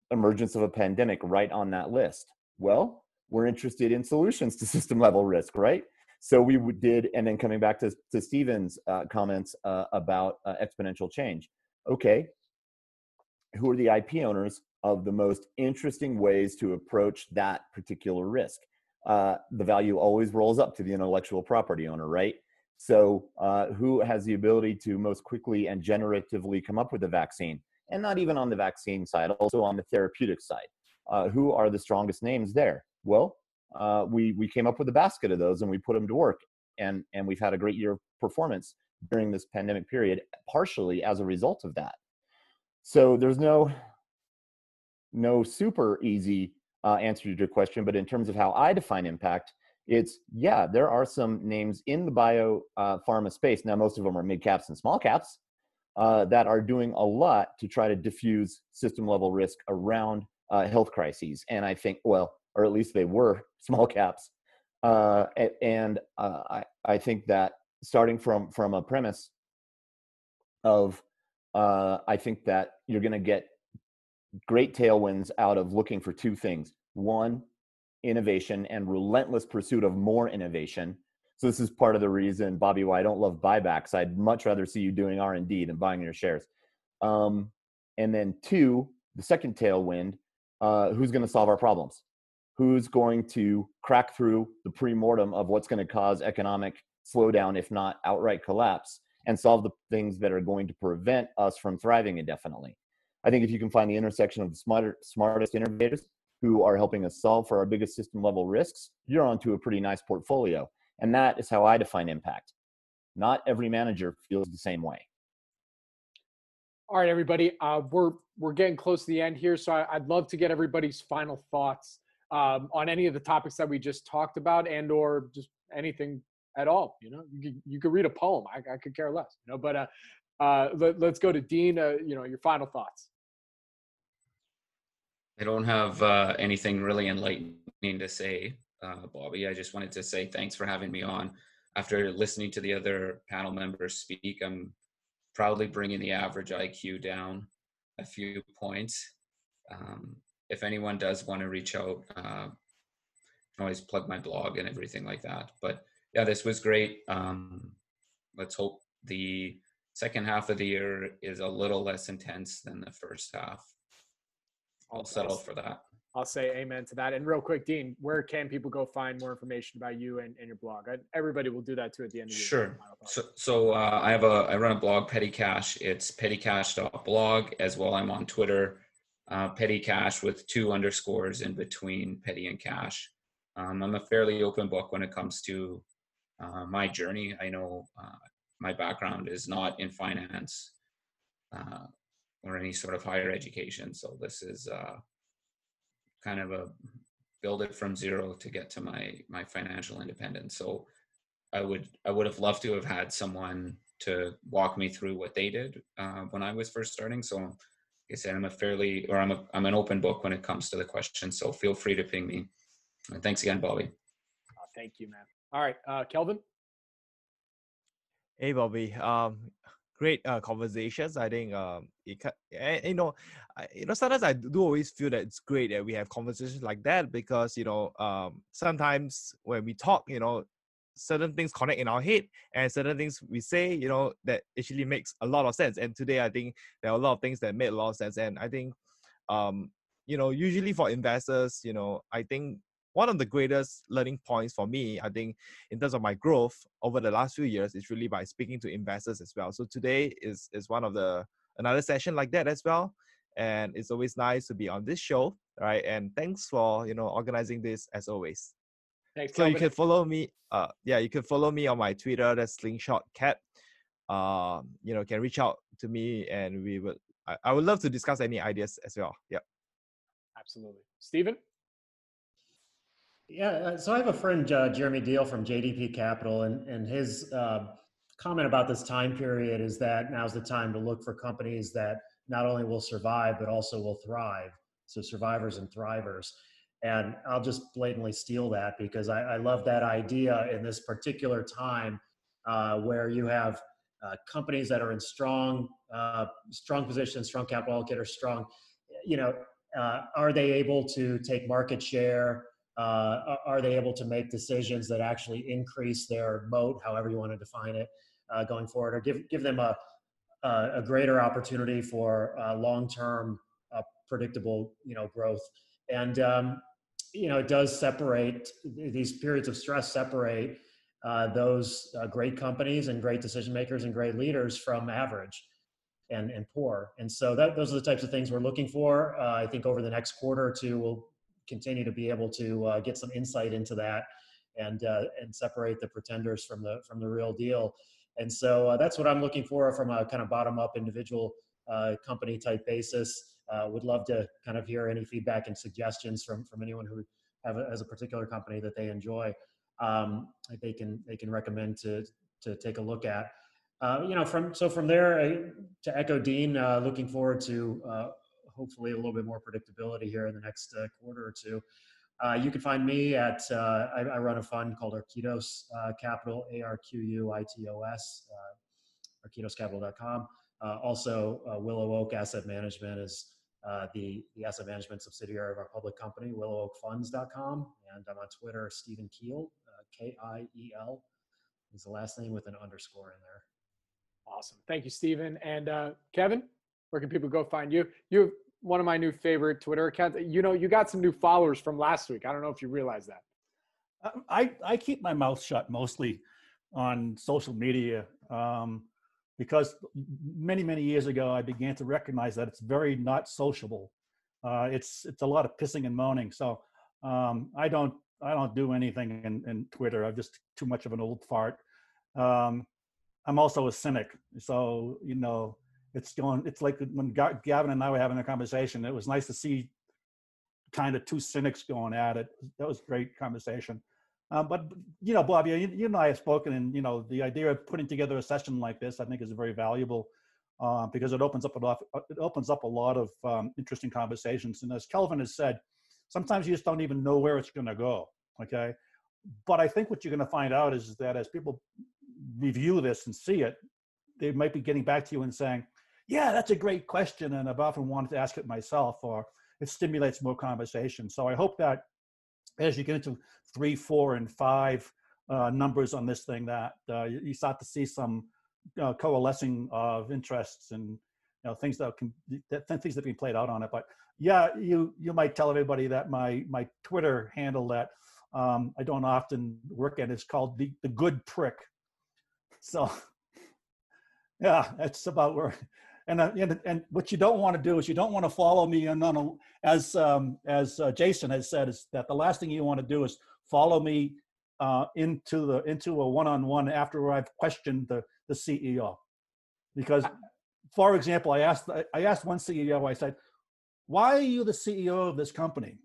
emergence of a pandemic right on that list. Well, we're interested in solutions to system level risk, right? So we did, and then coming back to, to Stephen's uh, comments uh, about uh, exponential change. Okay, who are the I P owners of the most interesting ways to approach that particular risk? Uh, the value always rolls up to the intellectual property owner, right? So uh, who has the ability to most quickly and generatively come up with a vaccine? And not even on the vaccine side, also on the therapeutic side. Uh, who are the strongest names there? Well, uh, we, we came up with a basket of those and we put them to work. And, and we've had a great year of performance during this pandemic period, partially as a result of that. So there's no... no super easy uh, answer to your question, but in terms of how I define impact, it's, yeah, there are some names in the bio uh, pharma space. Now, most of them are mid caps and small caps uh, that are doing a lot to try to diffuse system level risk around uh, health crises. And I think, well, or at least they were small caps. Uh, and uh, I, I think that starting from, from a premise of, uh, I think that you're going to get great tailwinds out of looking for two things. One, innovation and relentless pursuit of more innovation. So this is part of the reason, Bobby, why I don't love buybacks. I'd much rather see you doing R and D than buying your shares. Um, and then two, the second tailwind, uh, who's going to solve our problems? Who's going to crack through the premortem of what's going to cause economic slowdown, if not outright collapse, and solve the things that are going to prevent us from thriving indefinitely? I think if you can find the intersection of the smarter, smartest innovators who are helping us solve for our biggest system level risks, you're onto a pretty nice portfolio. And that is how I define impact. Not every manager feels the same way. All right, everybody, uh, we're we're getting close to the end here. So I, I'd love to get everybody's final thoughts um, on any of the topics that we just talked about, and or just anything at all. You know, you could, you could read a poem. I, I could care less. You know, but uh, uh, let, let's go to Dean. Uh, you know, your final thoughts. I don't have uh, anything really enlightening to say, uh, Bobby. I just wanted to say thanks for having me on. After listening to the other panel members speak, I'm proudly bringing the average I Q down a few points. Um, if anyone does want to reach out, uh, I can always plug my blog and everything like that. But yeah, this was great. Um, let's hope the second half of the year is a little less intense than the first half. I'll settle for that. I'll say amen to that. And real quick, Dean, where can people go find more information about you and, and your blog? I, everybody will do that too at the end of the sure. Year. So, so uh, I have a, I run a blog, Petty Cash. It's petty cash dot blog. As well, I'm on Twitter, uh, Petty Cash with two underscores in between Petty and Cash. Um, I'm a fairly open book when it comes to uh, my journey. I know uh, my background is not in finance, Uh, or any sort of higher education. So this is uh, kind of a build it from zero to get to my my financial independence. So I would I would have loved to have had someone to walk me through what they did uh, when I was first starting. So like I said, I'm a fairly, or I'm a, I'm an open book when it comes to the question. So feel free to ping me. And thanks again, Bobby. Oh, thank you, man. All right, uh, Kelvin. Hey, Bobby. Um, Great uh, conversations. I think um, it, you know, I, you know, sometimes I do always feel that it's great that we have conversations like that, because you know, um, sometimes when we talk, you know, certain things connect in our head, and certain things we say, you know, that actually makes a lot of sense. And today, I think there are a lot of things that made a lot of sense. And I think, um, you know, usually for investors, you know, I think one of the greatest learning points for me, I think, in terms of my growth over the last few years, is really by speaking to investors as well. So today is is one of the another session like that as well, and it's always nice to be on this show, right? And thanks for you know organizing this as always. Thanks. So Kelvin. You can follow me. Uh, yeah, you can follow me on my Twitter. That's Slingshot Cap. Um, you know, can reach out to me, and we would. I, I would love to discuss any ideas as well. Yeah. Absolutely, Stephen. Yeah, so I have a friend, uh, Jeremy Deal from J D P Capital, and, and his uh, comment about this time period is that now's the time to look for companies that not only will survive, but also will thrive. So survivors and thrivers. And I'll just blatantly steal that, because I, I love that idea in this particular time uh, where you have uh, companies that are in strong, uh, strong positions, strong capital allocators, strong, you know, uh, are they able to take market share? Uh, are they able to make decisions that actually increase their moat, however you want to define it, uh, going forward, or give give them a a, a greater opportunity for uh, long-term, uh, predictable, you know, growth? And um, you know, it does separate these periods of stress. Separate uh, those uh, great companies and great decision makers and great leaders from average and and poor. And so that those are the types of things we're looking for. Uh, I think over the next quarter or two, we'll continue to be able to uh, get some insight into that, and uh, and separate the pretenders from the from the real deal. And so uh, that's what I'm looking for from a kind of bottom up individual uh, company type basis. Uh, would love to kind of hear any feedback and suggestions from from anyone who have a, has a particular company that they enjoy, um, that they can they can recommend to to take a look at. Uh, you know, from so from there uh, to echo Dean, uh, looking forward to. Uh, hopefully a little bit more predictability here in the next uh, quarter or two. Uh, you can find me at, uh, I, I run a fund called Arquitos uh, Capital, A R Q U I T O S, uh, arquitos capital dot com. Uh, also, uh, Willow Oak Asset Management is uh, the, the asset management subsidiary of our public company, willow oak funds dot com. And I'm on Twitter, Stephen Keel, uh, K I E L is the last name with an underscore in there. Awesome. Thank you, Stephen. And uh, Kevin, where can people go find you? You're one of my new favorite Twitter accounts. You know, you got some new followers from last week. I don't know if you realize that. I, I keep my mouth shut mostly on social media um, because many, many years ago, I began to recognize that it's very not sociable. Uh, it's it's a lot of pissing and moaning. So um, I don't I don't do anything in, in Twitter. I'm just too much of an old fart. Um, I'm also a cynic. So, you know, it's going, it's like when Gavin and I were having a conversation, it was nice to see kind of two cynics going at it. That was a great conversation. Um, but, you know, Bob, you, you and I have spoken, and, you know, the idea of putting together a session like this, I think, is very valuable uh, because it opens up a lot, it opens up a lot of um, interesting conversations. And as Kelvin has said, sometimes you just don't even know where it's going to go, okay? But I think what you're going to find out is that as people review this and see it, they might be getting back to you and saying, yeah, that's a great question, and I've often wanted to ask it myself, or it stimulates more conversation. So I hope that as you get into three, four, and five uh, numbers on this thing, that uh, you start to see some uh, coalescing of interests and, you know, things that can that, things that can be played out on it. But yeah, you you might tell everybody that my my Twitter handle that um, I don't often work at is called the the Good Prick. So yeah, that's about where. And, and and what you don't want to do is you don't want to follow me on, on a, as um, as uh, Jason has said, is that the last thing you want to do is follow me uh, into the into a one-on-one after I've questioned the the C E O, because, for example, I asked I asked one C E O, I said, "Why are you the C E O of this company?"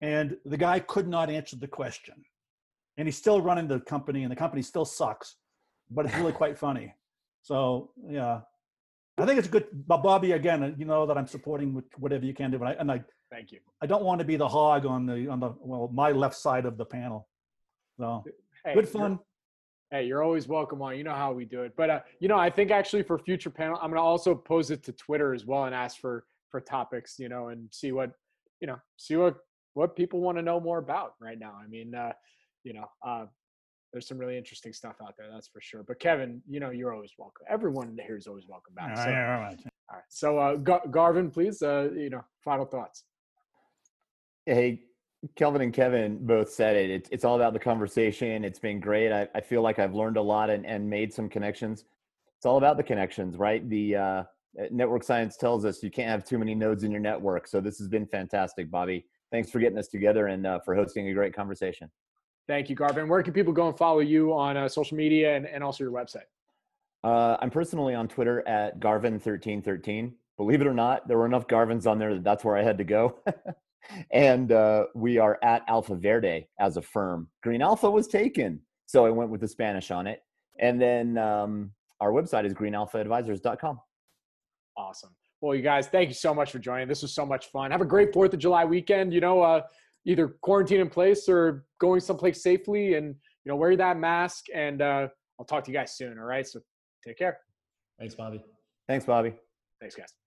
And the guy could not answer the question, and he's still running the company, and the company still sucks, but it's really quite funny. So yeah. I think it's good, but Bobby, again, you know that I'm supporting with whatever you can do, and I, and I thank you. I don't want to be the hog on the on the well my left side of the panel. So hey, good fun. You're, hey, you're always welcome on. You know how we do it, but uh, you know, I think actually for future panel, I'm going to also pose it to Twitter as well and ask for for topics, you know, and see what you know, see what what people want to know more about right now. I mean, uh, you know. Uh, There's some really interesting stuff out there, that's for sure. But Kevin, you know, you're always welcome. Everyone here is always welcome back. All so, right, all right. All right. So, uh, Gar- Garvin, please, uh, you know, final thoughts. Hey, Kelvin and Kevin both said it. It's, it's all about the conversation. It's been great. I, I feel like I've learned a lot and, and made some connections. It's all about the connections, right? The uh, network science tells us you can't have too many nodes in your network. So this has been fantastic, Bobby. Thanks for getting us together and uh, for hosting a great conversation. Thank you, Garvin. Where can people go and follow you on uh, social media and, and also your website? Uh, I'm personally on Twitter at Garvin thirteen thirteen. Believe it or not, there were enough Garvins on there that that's where I had to go. And uh, we are at Alpha Verde as a firm. Green Alpha was taken, so I went with the Spanish on it. And then um, our website is green alpha advisors dot com. Awesome. Well, you guys, thank you so much for joining. This was so much fun. Have a great fourth of July weekend. You know, uh, either quarantine in place or going someplace safely, and, you know, wear that mask, and uh, I'll talk to you guys soon. All right. So take care. Thanks, Bobby. Thanks, Bobby. Thanks, guys.